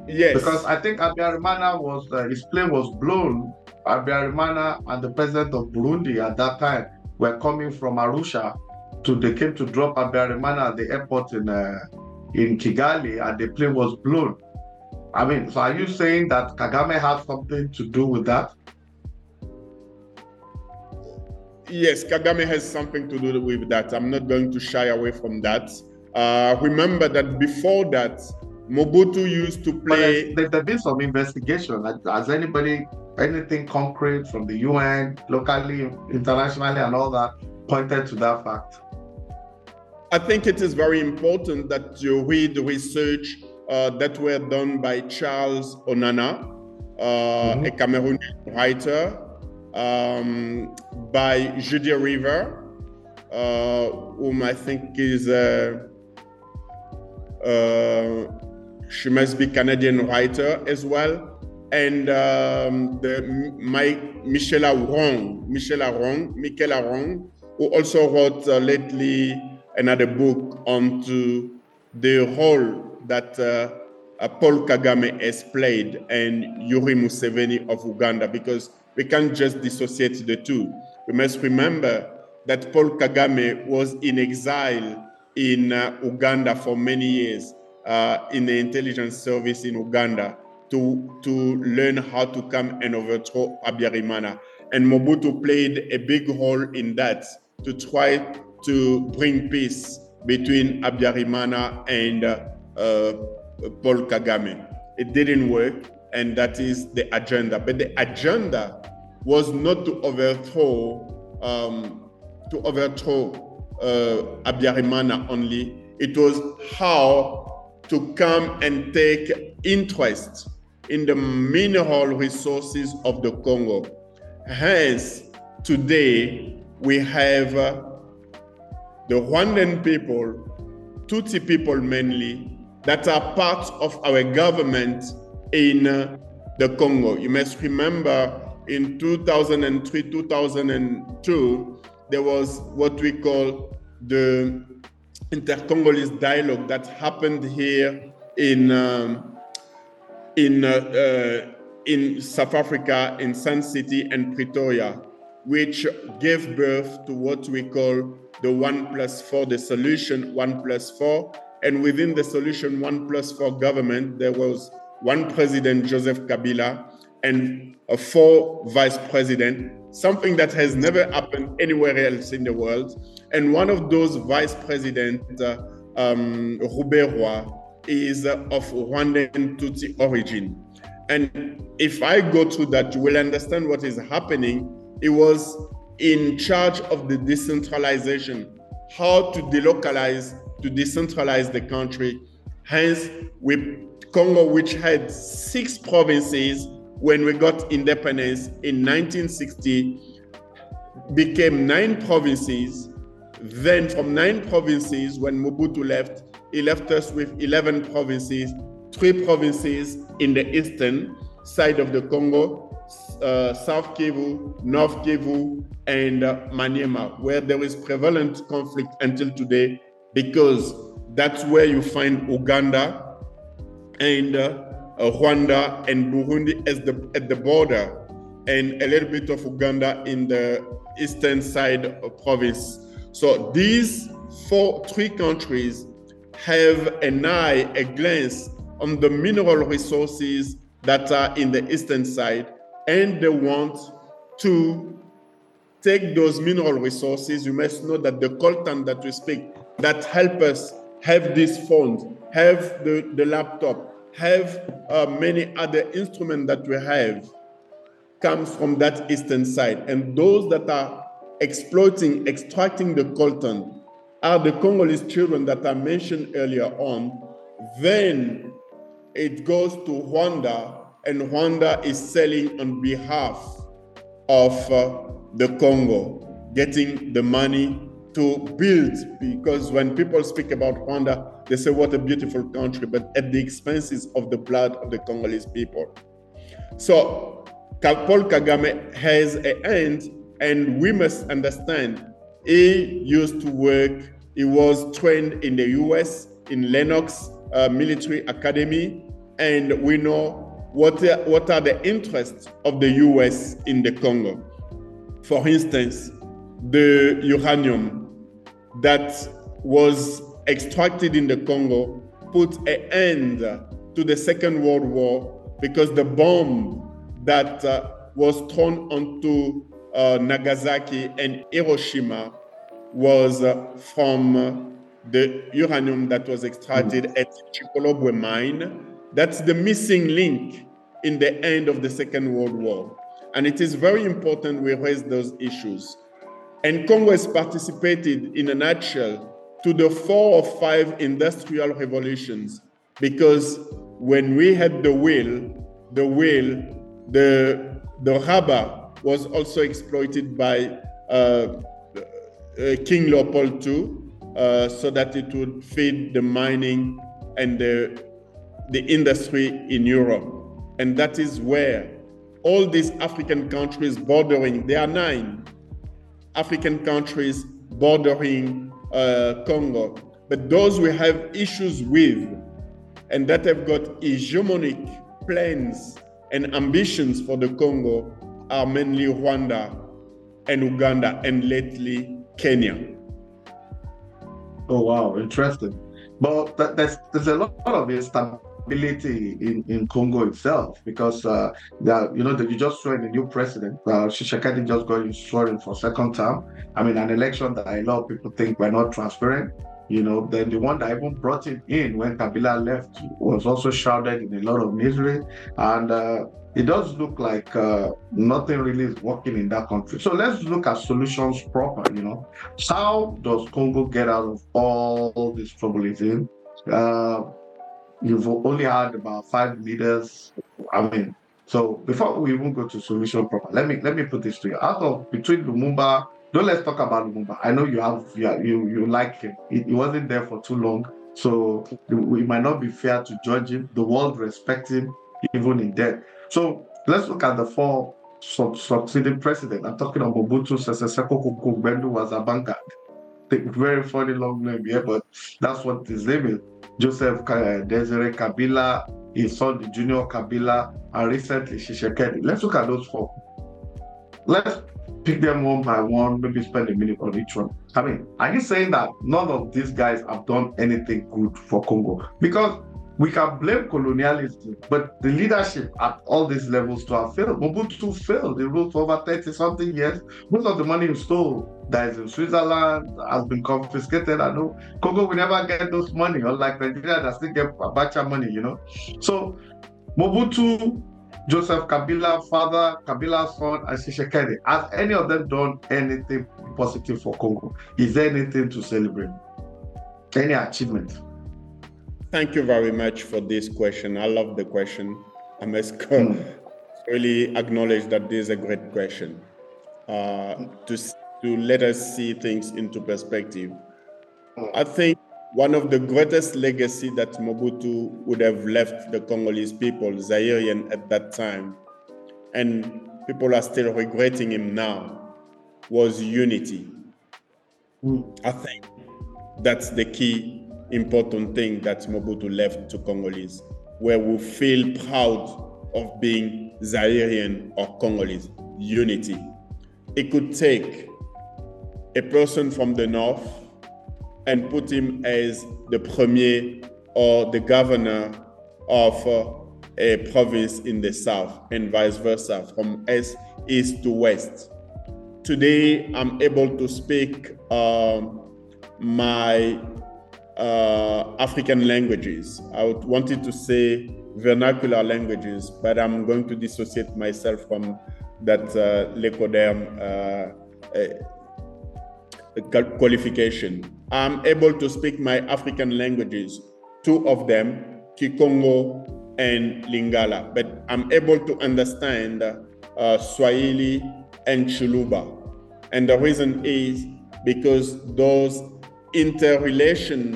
Yes. Because I think Habyarimana was, uh, his plane was blown. Habyarimana and the president of Burundi at that time were coming from Arusha. To, they came to drop Habyarimana at the airport in uh, in Kigali, and the plane was blown. I mean, so are you saying that Kagame had something to do with that? Yes, Kagame has something to do with that. I'm not going to shy away from that. Uh, remember that before that, Mobutu used to play... There's, there's been some investigation. Has anybody, anything concrete from the U N, locally, internationally, and all that, pointed to that fact? I think it is very important that you read the research uh, that were done by Charles Onana, uh, mm-hmm. a Cameroonian writer, um, by Judea River, uh, whom I think is, uh, uh, she must be Canadian writer as well, and um, the, my, Michela Wong, Michela Wong, Michela Wong, who also wrote uh, lately another book onto the role that uh, Paul Kagame has played and Yoweri Museveni of Uganda, because we can't just dissociate the two. We must remember that Paul Kagame was in exile in uh, Uganda for many years, uh, in the intelligence service in Uganda, to, to learn how to come and overthrow Habyarimana. And Mobutu played a big role in that, to try to bring peace between Habyarimana and uh, uh, Paul Kagame. It didn't work, and that is the agenda. But the agenda was not to overthrow um, to overthrow uh, Habyarimana only. It was how to come and take interest in the mineral resources of the Congo. Hence, today, we have uh, the Rwandan people, Tutsi people mainly, that are part of our government in uh, the Congo. You must remember in two thousand three, two thousand two, there was what we call the Inter-Congolese Dialogue that happened here in, um, in uh, uh, in South Africa, in Sun City and Pretoria, which gave birth to what we call the one plus four, the solution one plus four. And within the solution one plus four government, there was one president, Joseph Kabila, and four vice president, something that has never happened anywhere else in the world. And one of those vice presidents, uh, um, Robert Roy, is uh, of Rwandan Tutsi origin. And if I go through that, you will understand what is happening. It was in charge of the decentralization, how to delocalize, to decentralize the country, Hence, we, Congo, which had six provinces when we got independence in nineteen sixty, became nine provinces. Then from nine provinces, when Mobutu left, he left us with eleven provinces, three provinces in the eastern side of the Congo, uh, South Kivu, North Kivu, and uh, Maniema, where there is prevalent conflict until today, because that's where you find Uganda and uh, Rwanda and Burundi as the, at the border, and a little bit of Uganda in the eastern side of province. So these four, three countries have an eye, a glance on the mineral resources that are in the eastern side, and they want to take those mineral resources. You must know that the coltan that we speak, that help us have these phones, have the, the laptop, have uh, many other instruments that we have, comes from that eastern side. And those that are exploiting, extracting the coltan are the Congolese children that I mentioned earlier on. Then it goes to Rwanda, and Rwanda is selling on behalf of uh, the Congo, getting the money to build, because when people speak about Rwanda, they say, what a beautiful country, but at the expenses of the blood of the Congolese people. So Paul Kagame has an end, and we must understand, he used to work, he was trained in the U S, in Lenox uh, Military Academy, and we know what are, what are the interests of the U S in the Congo. For instance, the uranium that was extracted in the Congo put an end to the Second World War, because the bomb that uh, was thrown onto uh, Nagasaki and Hiroshima was uh, from uh, the uranium that was extracted mm. at Chikolobwe mine. That's the missing link in the end of the Second World War. And it is very important we raise those issues. And Congo has participated, in a nutshell, to the four or five industrial revolutions, because when we had the wheel, the wheel, the, the rubber was also exploited by uh, uh, King Leopold the Second, uh, so that it would feed the mining and the, the industry in Europe. And that is where all these African countries bordering, there are nine, African countries bordering uh, Congo, but those we have issues with, and that have got hegemonic plans and ambitions for the Congo, are mainly Rwanda and Uganda, and lately Kenya. Oh wow, interesting. But that, that's, there's a lot of instability in, in Congo itself, because uh, that, you know, that you just saw in the new president, uh, Tshisekedi just got sworn for second term. I mean, an election that a lot of people think were not transparent. You know, then the one that even brought him in when Kabila left was also shrouded in a lot of misery, and uh, it does look like uh, nothing really is working in that country. So let's look at solutions proper. You know, how does Congo get out of all this trouble it's in? Uh, you've only had about five leaders. I mean, so before we even go to solution proper, let me let me put this to you. Out of between Lumumba. Don't let's talk about Lumumba. I know you have you you, you like him. He, he wasn't there for too long, so it might not be fair to judge him. The world respects him, even in death. So let's look at the four sub- succeeding presidents. I'm talking about Mobutu Sese Sepo Kukumbendu Wazabanga. Very funny long name here, yeah, but that's what his name is. Joseph Desire Kabila, his son the Junior Kabila, and recently Tshisekedi. Let's look at those four. Let's pick them one by one, maybe spend a minute on each one. I mean, are you saying that none of these guys have done anything good for Congo? Because we can blame colonialism, but the leadership at all these levels to have failed. Mobutu failed. He ruled for over thirty-something years. Most of the money he stole that is in Switzerland has been confiscated. I know Congo will never get those money, unlike Nigeria that still get Abacha money, you know. So Mobutu, Joseph Kabila, father, Kabila's son, and Tshisekedi. Has any of them done anything positive for Congo? Is there anything to celebrate? Any achievement? Thank you very much for this question. I love the question. I must really acknowledge that this is a great question. Uh, to, to let us see things into perspective. I think one of the greatest legacy that Mobutu would have left the Congolese people, Zairean at that time, and people are still regretting him now, was unity. Mm. I think that's the key important thing that Mobutu left to Congolese, where we feel proud of being Zairean or Congolese, unity. It could take a person from the north and put him as the premier or the governor of uh, a province in the south, and vice versa, from east to west. Today, I'm able to speak uh, my uh, African languages. I wanted to say vernacular languages, but I'm going to dissociate myself from that uh, Lecoderm uh, uh, qualification. I'm able to speak my African languages, two of them, Kikongo and Lingala, but I'm able to understand uh, Swahili and Chuluba. And the reason is because those interrelation,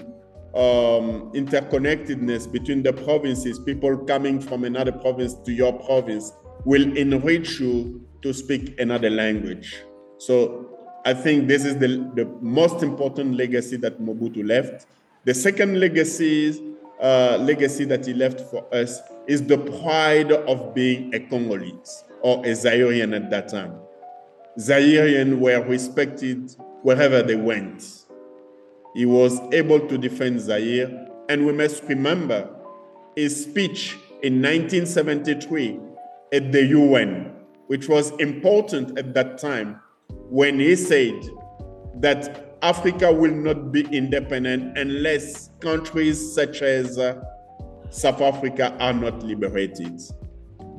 um, interconnectedness between the provinces, people coming from another province to your province, will enrich you to speak another language. So I think this is the, the most important legacy that Mobutu left. The second legacy, uh, legacy that he left for us is the pride of being a Congolese or a Zairean at that time. Zaireans were respected wherever they went. He was able to defend Zaire. And we must remember his speech in nineteen seventy-three at the U N, which was important at that time, when he said that Africa will not be independent unless countries such as uh, South Africa are not liberated.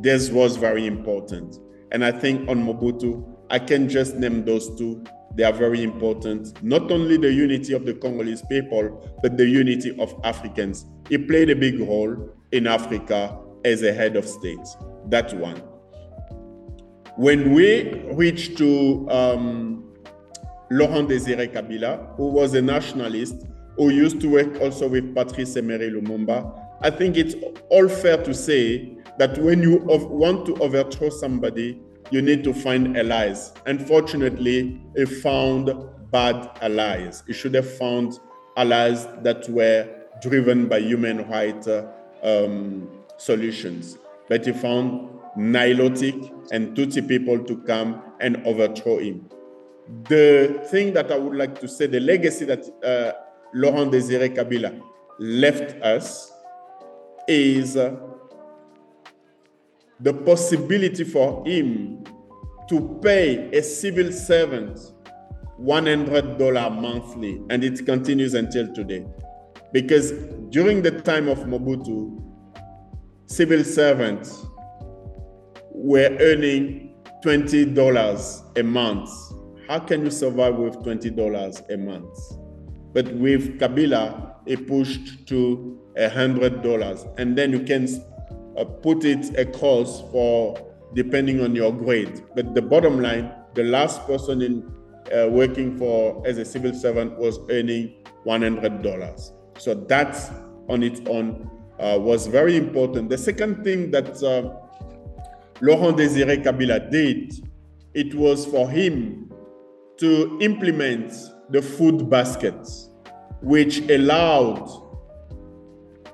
This was very important. And I think on Mobutu, I can just name those two. They are very important. Not only the unity of the Congolese people, but the unity of Africans. He played a big role in Africa as a head of state. That one. When we reached to um, Laurent Désiré Kabila, who was a nationalist, who used to work also with Patrice Emery Lumumba, I think it's all fair to say that when you ov- want to overthrow somebody, you need to find allies. Unfortunately, he found bad allies. He should have found allies that were driven by human rights uh, um, solutions. But he found Nilotic and Tutsi people to come and overthrow him. The thing that I would like to say, the legacy that uh, Laurent Désiré Kabila left us is uh, the possibility for him to pay a civil servant one hundred dollars monthly, and it continues until today. Because during the time of Mobutu, civil servants were earning twenty dollars a month. How can you survive with twenty dollars a month? But with Kabila, it pushed to one hundred dollars. And then you can uh, put it across for depending on your grade. But the bottom line, the last person in uh, working for as a civil servant was earning one hundred dollars. So that on its own uh, was very important. The second thing that uh, Laurent Désiré Kabila did, it was for him to implement the food basket, which allowed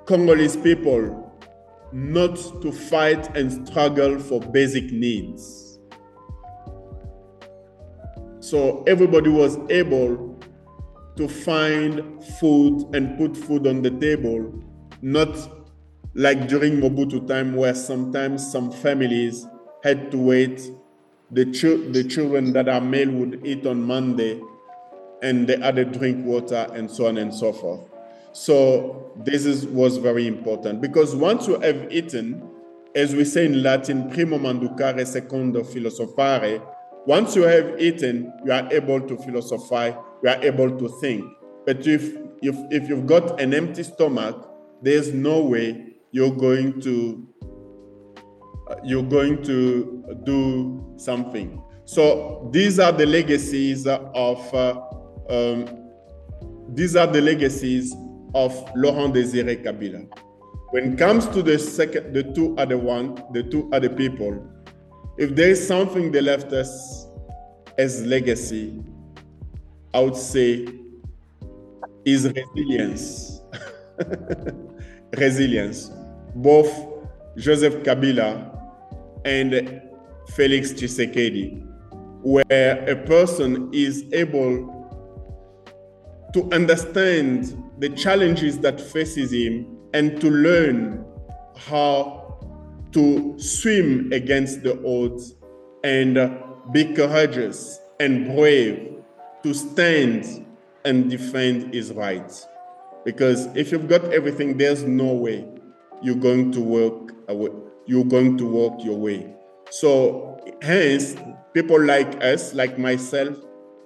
Congolese people not to fight and struggle for basic needs. So everybody was able to find food and put food on the table, not like during Mobutu time, where sometimes some families had to wait. The, ch- the children that are male would eat on Monday, and the other drink water, and so on and so forth. So this is, was very important, because once you have eaten, as we say in Latin, primo manducare, secondo philosophare, once you have eaten, you are able to philosophize, you are able to think. But if, if, if you've got an empty stomach, there's no way you're going to you're going to do something. So these are the legacies of uh, um, these are the legacies of Laurent Désiré Kabila. When it comes to the second, the two other one, the two other people, if there is something they left us as legacy, I would say is resilience. Resilience. Both Joseph Kabila and Félix Tshisekedi, where a person is able to understand the challenges that faces him and to learn how to swim against the odds and be courageous and brave to stand and defend his rights. Because if you've got everything, there's no way you're going to work you're going to walk your way. So hence, people like us, like myself,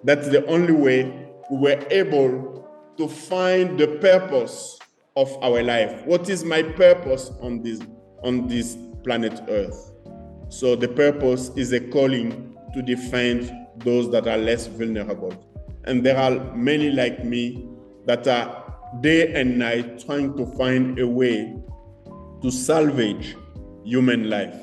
that's the only way we were able to find the purpose of our life. What is my purpose on this on this planet Earth? So the purpose is a calling to defend those that are less vulnerable. And there are many like me that are day and night trying to find a way to salvage human life,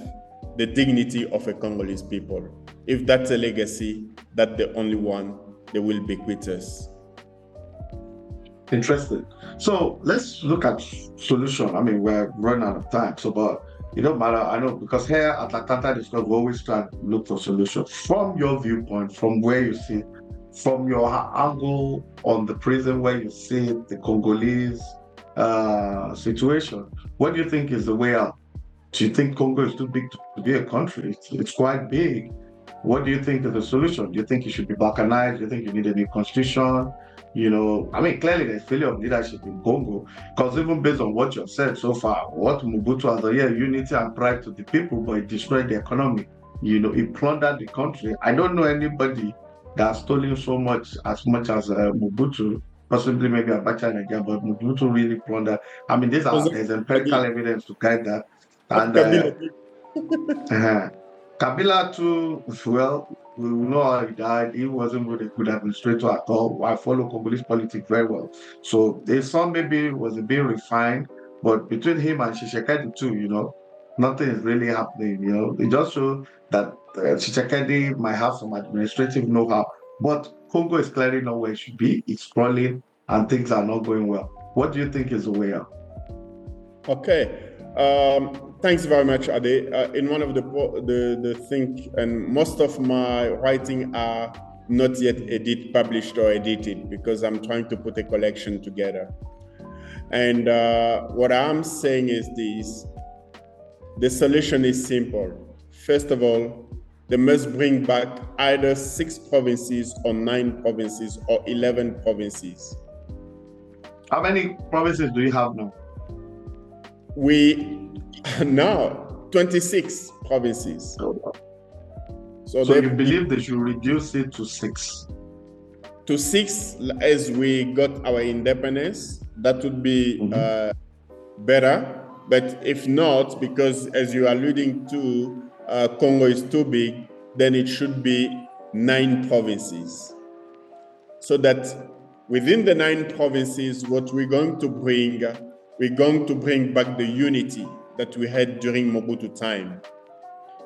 the dignity of a Congolese people. If that's a legacy, that's the only one they will bequeath us. Interesting. So let's look at solution. I mean, we're running out of time, so but it don't matter. I know, because here at Atlanta Discourse, we always try to look for solutions. From your viewpoint, from where you see, from your angle on the prison where you see the Congolese uh, situation, what do you think is the way out? Do you think Congo is too big to be a country? It's, it's quite big. What do you think is the solution? Do you think it should be balkanized? Do you think you need a new constitution? You know, I mean, clearly there's failure of leadership in Congo, because even based on what you've said so far, what Mobutu has a year, unity and pride to the people, but it destroyed the economy. You know, it plundered the country. I don't know anybody that has stolen so much, as much as uh, Mobutu, possibly maybe Abacha in Nigeria, but Mobutu really plundered. I mean, these are, there's empirical evidence to guide that. And uh, uh, Kabila too, well, we know how he died. He wasn't really a good administrator at all. I follow Congolese politics very well. So his son maybe was a bit refined, but between him and Tshisekedi too, you know, nothing is really happening. You know, it just shows that uh, Tshisekedi might have some administrative know-how, but Congo is clearly not where it should be. It's crawling and things are not going well. What do you think is the way out? Okay. Um, thanks very much, Ade. Uh, in one of the the the thing, and most of my writing are not yet edit published or edited because I'm trying to put a collection together. And uh, what I'm saying is this: the solution is simple. First of all, they must bring back either six provinces or nine provinces or eleven provinces. How many provinces do you have now? We now twenty-six provinces. Oh, wow. So, so you believe they should reduce it to six? To six, as we got our independence, that would be mm-hmm. uh, better. But if not, because as you are alluding to, uh, Congo is too big, then it should be nine provinces. So that within the nine provinces, what we're going to bring. We're going to bring back the unity that we had during Mobutu time.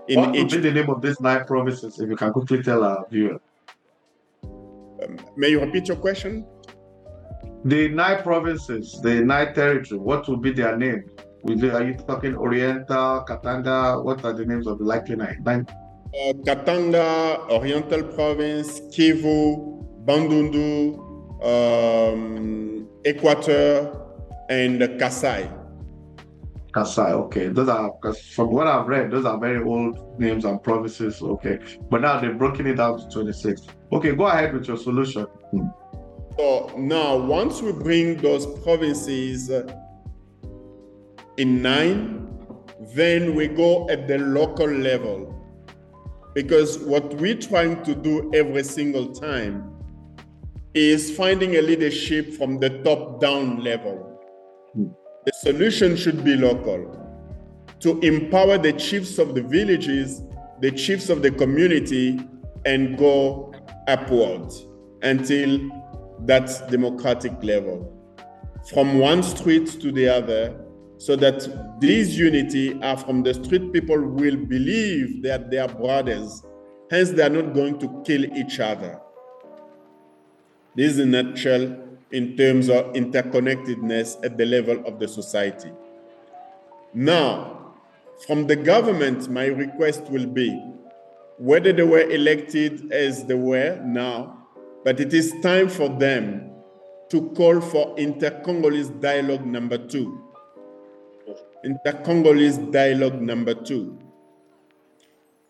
In what would be the name of these nine provinces, if you can quickly tell our viewer? Um, may you repeat your question? The nine provinces, the nine territory, what would be their name? Are you talking Oriental, Katanga? What are the names of the likely nine? nine? Uh, Katanga, Oriental Province, Kivu, Bandundu, um, Equator, and Kasai. Kasai, okay. Those are, from what I've read, those are very old names and provinces, okay. But now they've broken it down to twenty-six. Okay, go ahead with your solution. So now, once we bring those provinces in nine, then we go at the local level. Because what we're trying to do every single time is finding a leadership from the top-down level. The solution should be local. To empower the chiefs of the villages, the chiefs of the community, and go upward until that democratic level, from one street to the other, so that these unity are from the street. People will believe that they are brothers, hence they are not going to kill each other. This is in a nutshell in terms of interconnectedness at the level of the society. Now, from the government, my request will be, whether they were elected as they were now, but it is time for them to call for inter-Congolese dialogue number two. Inter-Congolese dialogue number two.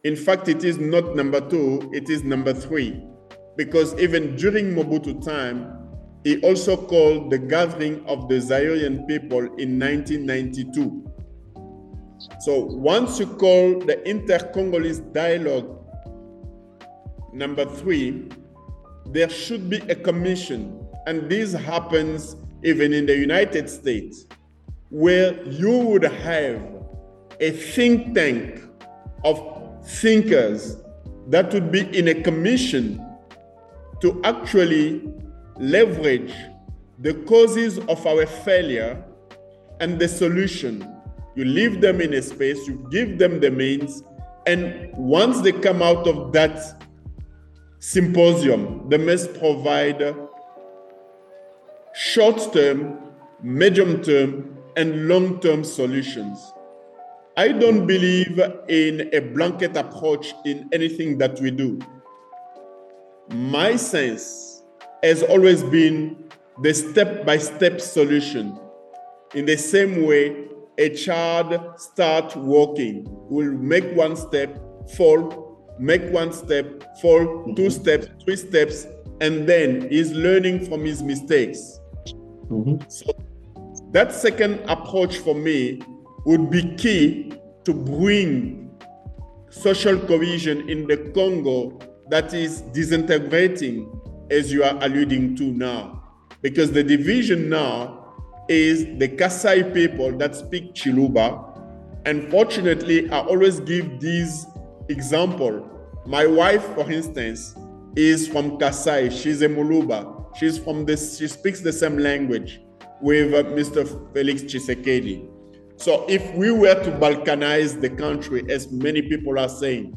In fact, it is not number two, it is number three. Because even during Mobutu time, he also called the gathering of the Zairean people in nineteen ninety-two. So once you call the inter-Congolese dialogue number three, there should be a commission. And this happens even in the United States, where you would have a think tank of thinkers that would be in a commission to actually leverage the causes of our failure and the solution. You leave them in a space, you give them the means, and once they come out of that symposium, they must provide short-term, medium-term, and long-term solutions. I don't believe in a blanket approach in anything that we do. My sense has always been the step-by-step solution. In the same way, a child starts walking, will make one step, fall, make one step, fall, two steps, three steps, and then he's learning from his mistakes. Mm-hmm. So that second approach for me would be key to bring social cohesion in the Congo that is disintegrating, as you are alluding to now. Because the division now is the Kasai people that speak Chiluba. Unfortunately, I always give this example. My wife, for instance, is from Kasai. She's a Muluba. She's from this, she speaks the same language with uh, Mister Félix Tshisekedi. So if we were to Balkanize the country, as many people are saying,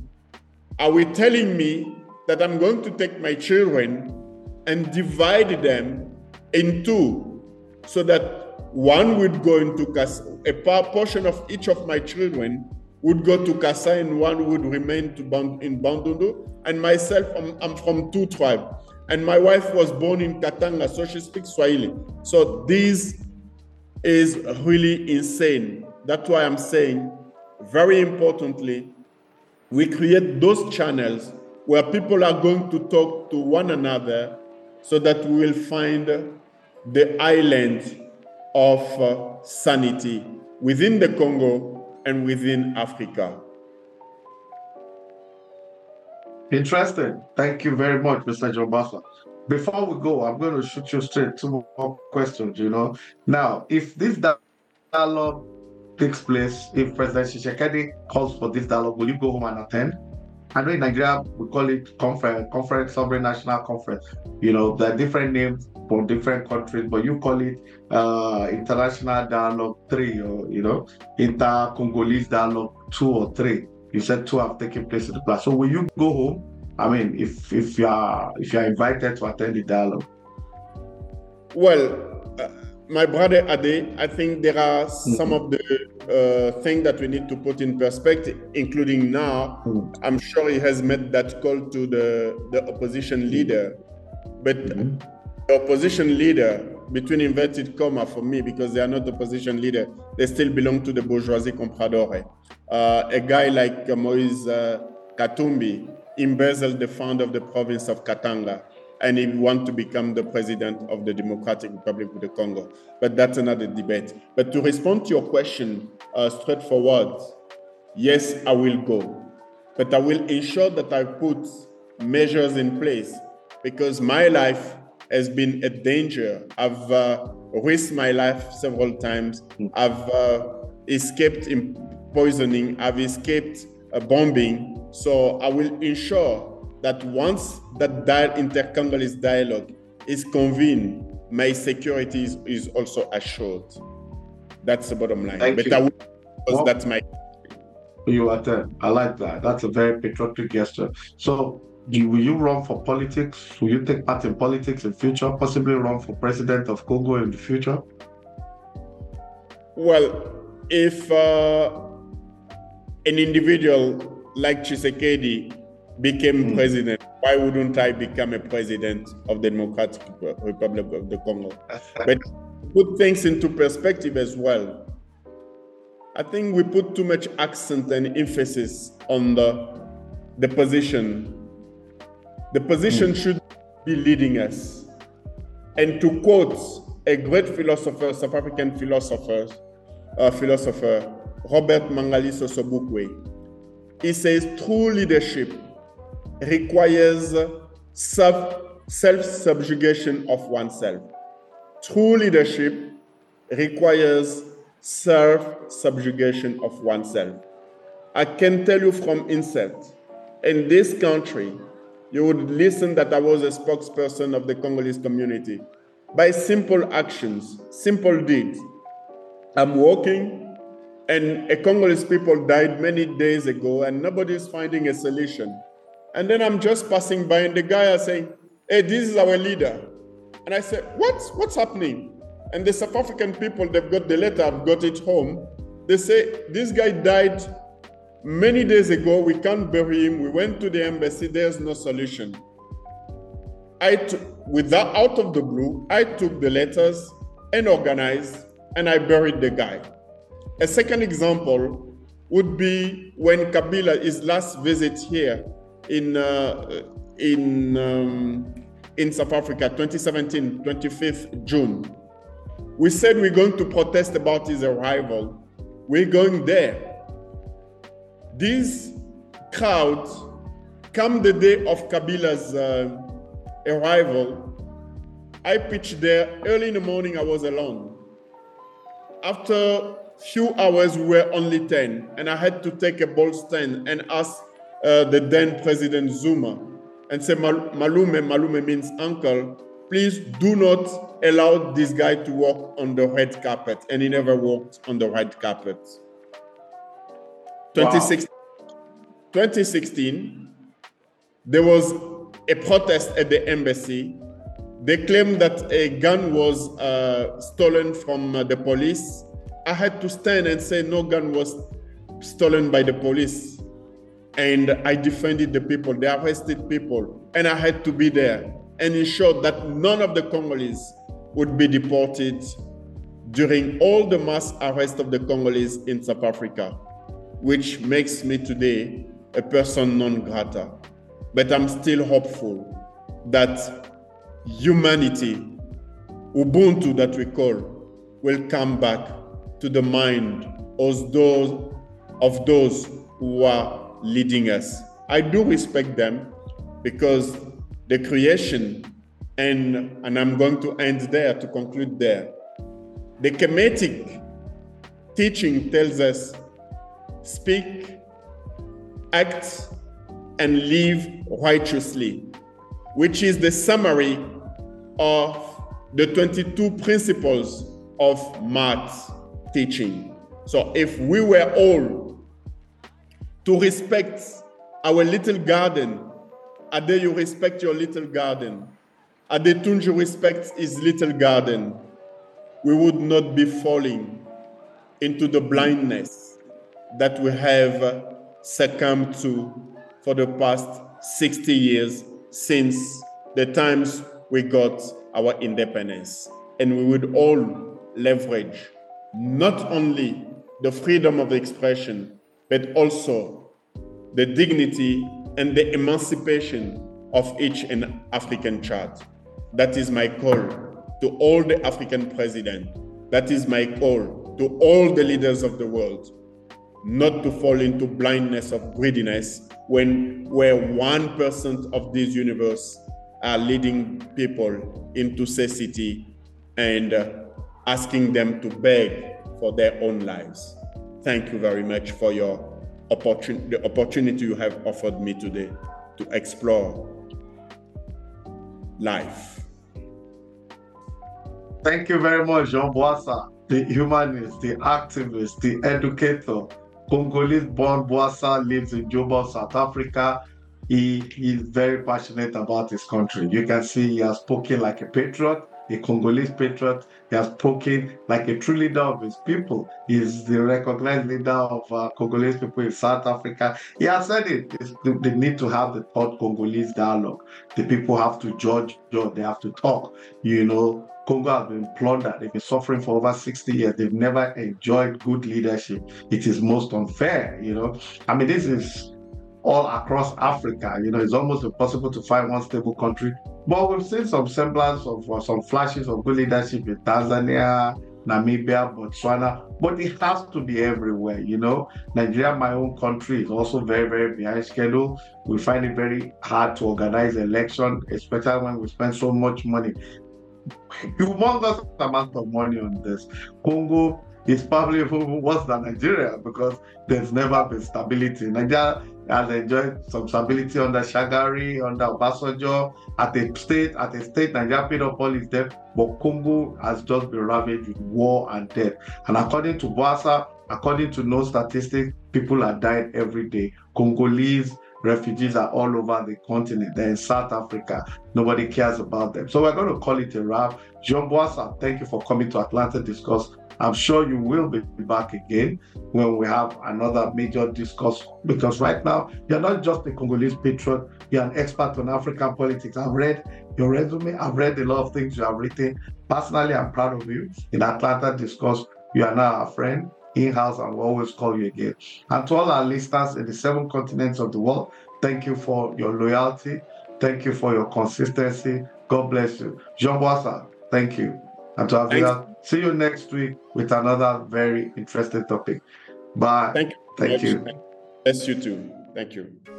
are we telling me that I'm going to take my children and divide them in two so that one would go into Kasai, a portion of each of my children would go to Kasai and one would remain to Band- in Bandundu? And myself, I'm, I'm from two tribes. And my wife was born in Katanga, so she speaks Swahili. So this is really insane. That's why I'm saying, very importantly, we create those channels where people are going to talk to one another so that we will find the island of uh, sanity within the Congo and within Africa. Interesting. Thank you very much, Mister John Bwasa. Before we go, I'm going to shoot you straight two more questions, you know. Now, if this dialogue takes place, if President Tshisekedi calls for this dialogue, will you go home and attend? I know in Nigeria, we call it conference, conference, sovereign national conference. You know, there are different names for different countries, but you call it uh, International Dialogue three, or, you know, Inter-Congolese Dialogue two or three. You said two have taken place in the past. So will you go home? I mean, if if you are if you are invited to attend the dialogue. Well, uh, my brother Ade, I think there are some mm-hmm. of the uh, things that we need to put in perspective, including now. Mm-hmm. I'm sure he has made that call to the, the opposition leader, but mm-hmm. the opposition leader, between inverted comma for me, because they are not opposition leader, they still belong to the bourgeoisie compradore. Uh, a guy like uh, Moise uh, Katumbi embezzled the fund of the province of Katanga, and he wants to become the president of the Democratic Republic of the Congo. But that's another debate. But to respond to your question, uh, straightforward, yes, I will go. But I will ensure that I put measures in place, because my life has been a danger. I've uh, risked my life several times. I've uh, escaped poisoning. I've escaped uh, bombing. So I will ensure that once that di- inter-Congolese dialogue is convened, my security is, is also assured. That's the bottom line. Thank but you. I will, because oh. that's my... You attend. I like that. That's a very patriotic gesture. So, do, will you run for politics? Will you take part in politics in future? Possibly run for president of Congo in the future? Well, if uh, an individual like Tshisekedi became mm. president, why wouldn't I become a president of the Democratic Republic of the Congo? But put things into perspective as well. I think we put too much accent and emphasis on the, the position. The position mm. should be leading us. And to quote a great philosopher, South African philosopher, uh, philosopher Robert Mangaliso Sobukwe, he says, true leadership requires self, self-subjugation of oneself. True leadership requires self-subjugation of oneself. I can tell you from insight, in this country, you would listen that I was a spokesperson of the Congolese community. By simple actions, simple deeds, I'm walking, and a Congolese people died many days ago, and nobody's finding a solution. And then I'm just passing by, and the guy is saying, hey, this is our leader. And I said, what? What's happening? And the South African people, they've got the letter, I've got it home. They say, this guy died many days ago. We can't bury him. We went to the embassy. There's no solution. I t- without, out of the blue, I took the letters and organized, and I buried the guy. A second example would be when Kabila, his last visit here in uh, in um, in South Africa, twenty seventeen, the twenty-fifth of June. We said we're going to protest about his arrival. We're going there. This crowd, come the day of Kabila's uh, arrival, I pitched there early in the morning. I was alone. After a few hours, we were only ten, and I had to take a bold stand and ask uh, the then President Zuma and say, Mal- Malume, Malume means uncle, please do not allow this guy to walk on the red carpet. And he never walked on the red carpet. Wow. twenty sixteen, there was a protest at the embassy. They claimed that a gun was uh, stolen from uh, the police. I had to stand and say no gun was stolen by the police. And I defended the people. They arrested people. And I had to be there and ensured that none of the Congolese would be deported during all the mass arrest of the Congolese in South Africa, which makes me today a person non grata. But I'm still hopeful that humanity, Ubuntu that we call, will come back to the mind of those, of those who are leading us. I do respect them because the creation, and, and I'm going to end there, to conclude there. The Kemetic teaching tells us, speak, act, and live righteously, which is the summary of the twenty-two principles of Maat's teaching. So if we were all to respect our little garden, Ade, you respect your little garden. Ade Tunji respects his little garden. We would not be falling into the blindness that we have succumbed to for the past sixty years since the times we got our independence. And we would all leverage not only the freedom of expression, but also the dignity and the emancipation of each an African child. That is my call to all the African presidents. That is my call to all the leaders of the world, not to fall into blindness of greediness when where one percent of this universe are leading people into cecity and asking them to beg for their own lives. Thank you very much for your opportunity, the opportunity you have offered me today to explore life. Thank you very much, Jean Bwasa, the humanist, the activist, the educator. Congolese-born Bwasa lives in Juba, South Africa. He is very passionate about his country. You can see he has spoken like a patriot, a Congolese patriot. He has spoken like a true leader of his people. He is the recognized leader of uh, Congolese people in South Africa. He has said it. It's the, the need to have the thought Congolese dialogue. The people have to judge, judge, they have to talk. You know, Congo has been plundered. They've been suffering for over sixty years. They've never enjoyed good leadership. It is most unfair, you know. I mean, this is all across Africa. You know, it's almost impossible to find one stable country. But we've seen some semblance of uh, some flashes of good leadership in Tanzania, Namibia, Botswana, but it has to be everywhere, you know. Nigeria, my own country, is also very, very behind schedule. We find it very hard to organize election, especially when we spend so much money. Humongous amount of money on this. Congo is probably even worse than Nigeria because there's never been stability. Nigeria has enjoyed some stability under Shagari, under Obasanjo. At a state, at a state, Nigeria paid up all its debt, but Congo has just been ravaged with war and death. And according to Bwasa, according to no statistics, people are dying every day. Congolese refugees are all over the continent. They're in South Africa. Nobody cares about them. So we're going to call it a wrap. Jean Bwasa, thank you for coming to Atlanta Discourse. I'm sure you will be back again when we have another major discourse, because right now, you're not just a Congolese patriot, you're an expert on African politics. I've read your resume, I've read a lot of things you have written. Personally, I'm proud of you. In Atlanta Discourse, you are now our friend in-house, and we'll always call you again. And to all our listeners in the seven continents of the world, thank you for your loyalty. Thank you for your consistency. God bless you. Jean Bwasa, thank you. And to Avila, see you next week with another very interesting topic. Bye. Thank you. Thank you. Bless you too. Thank you.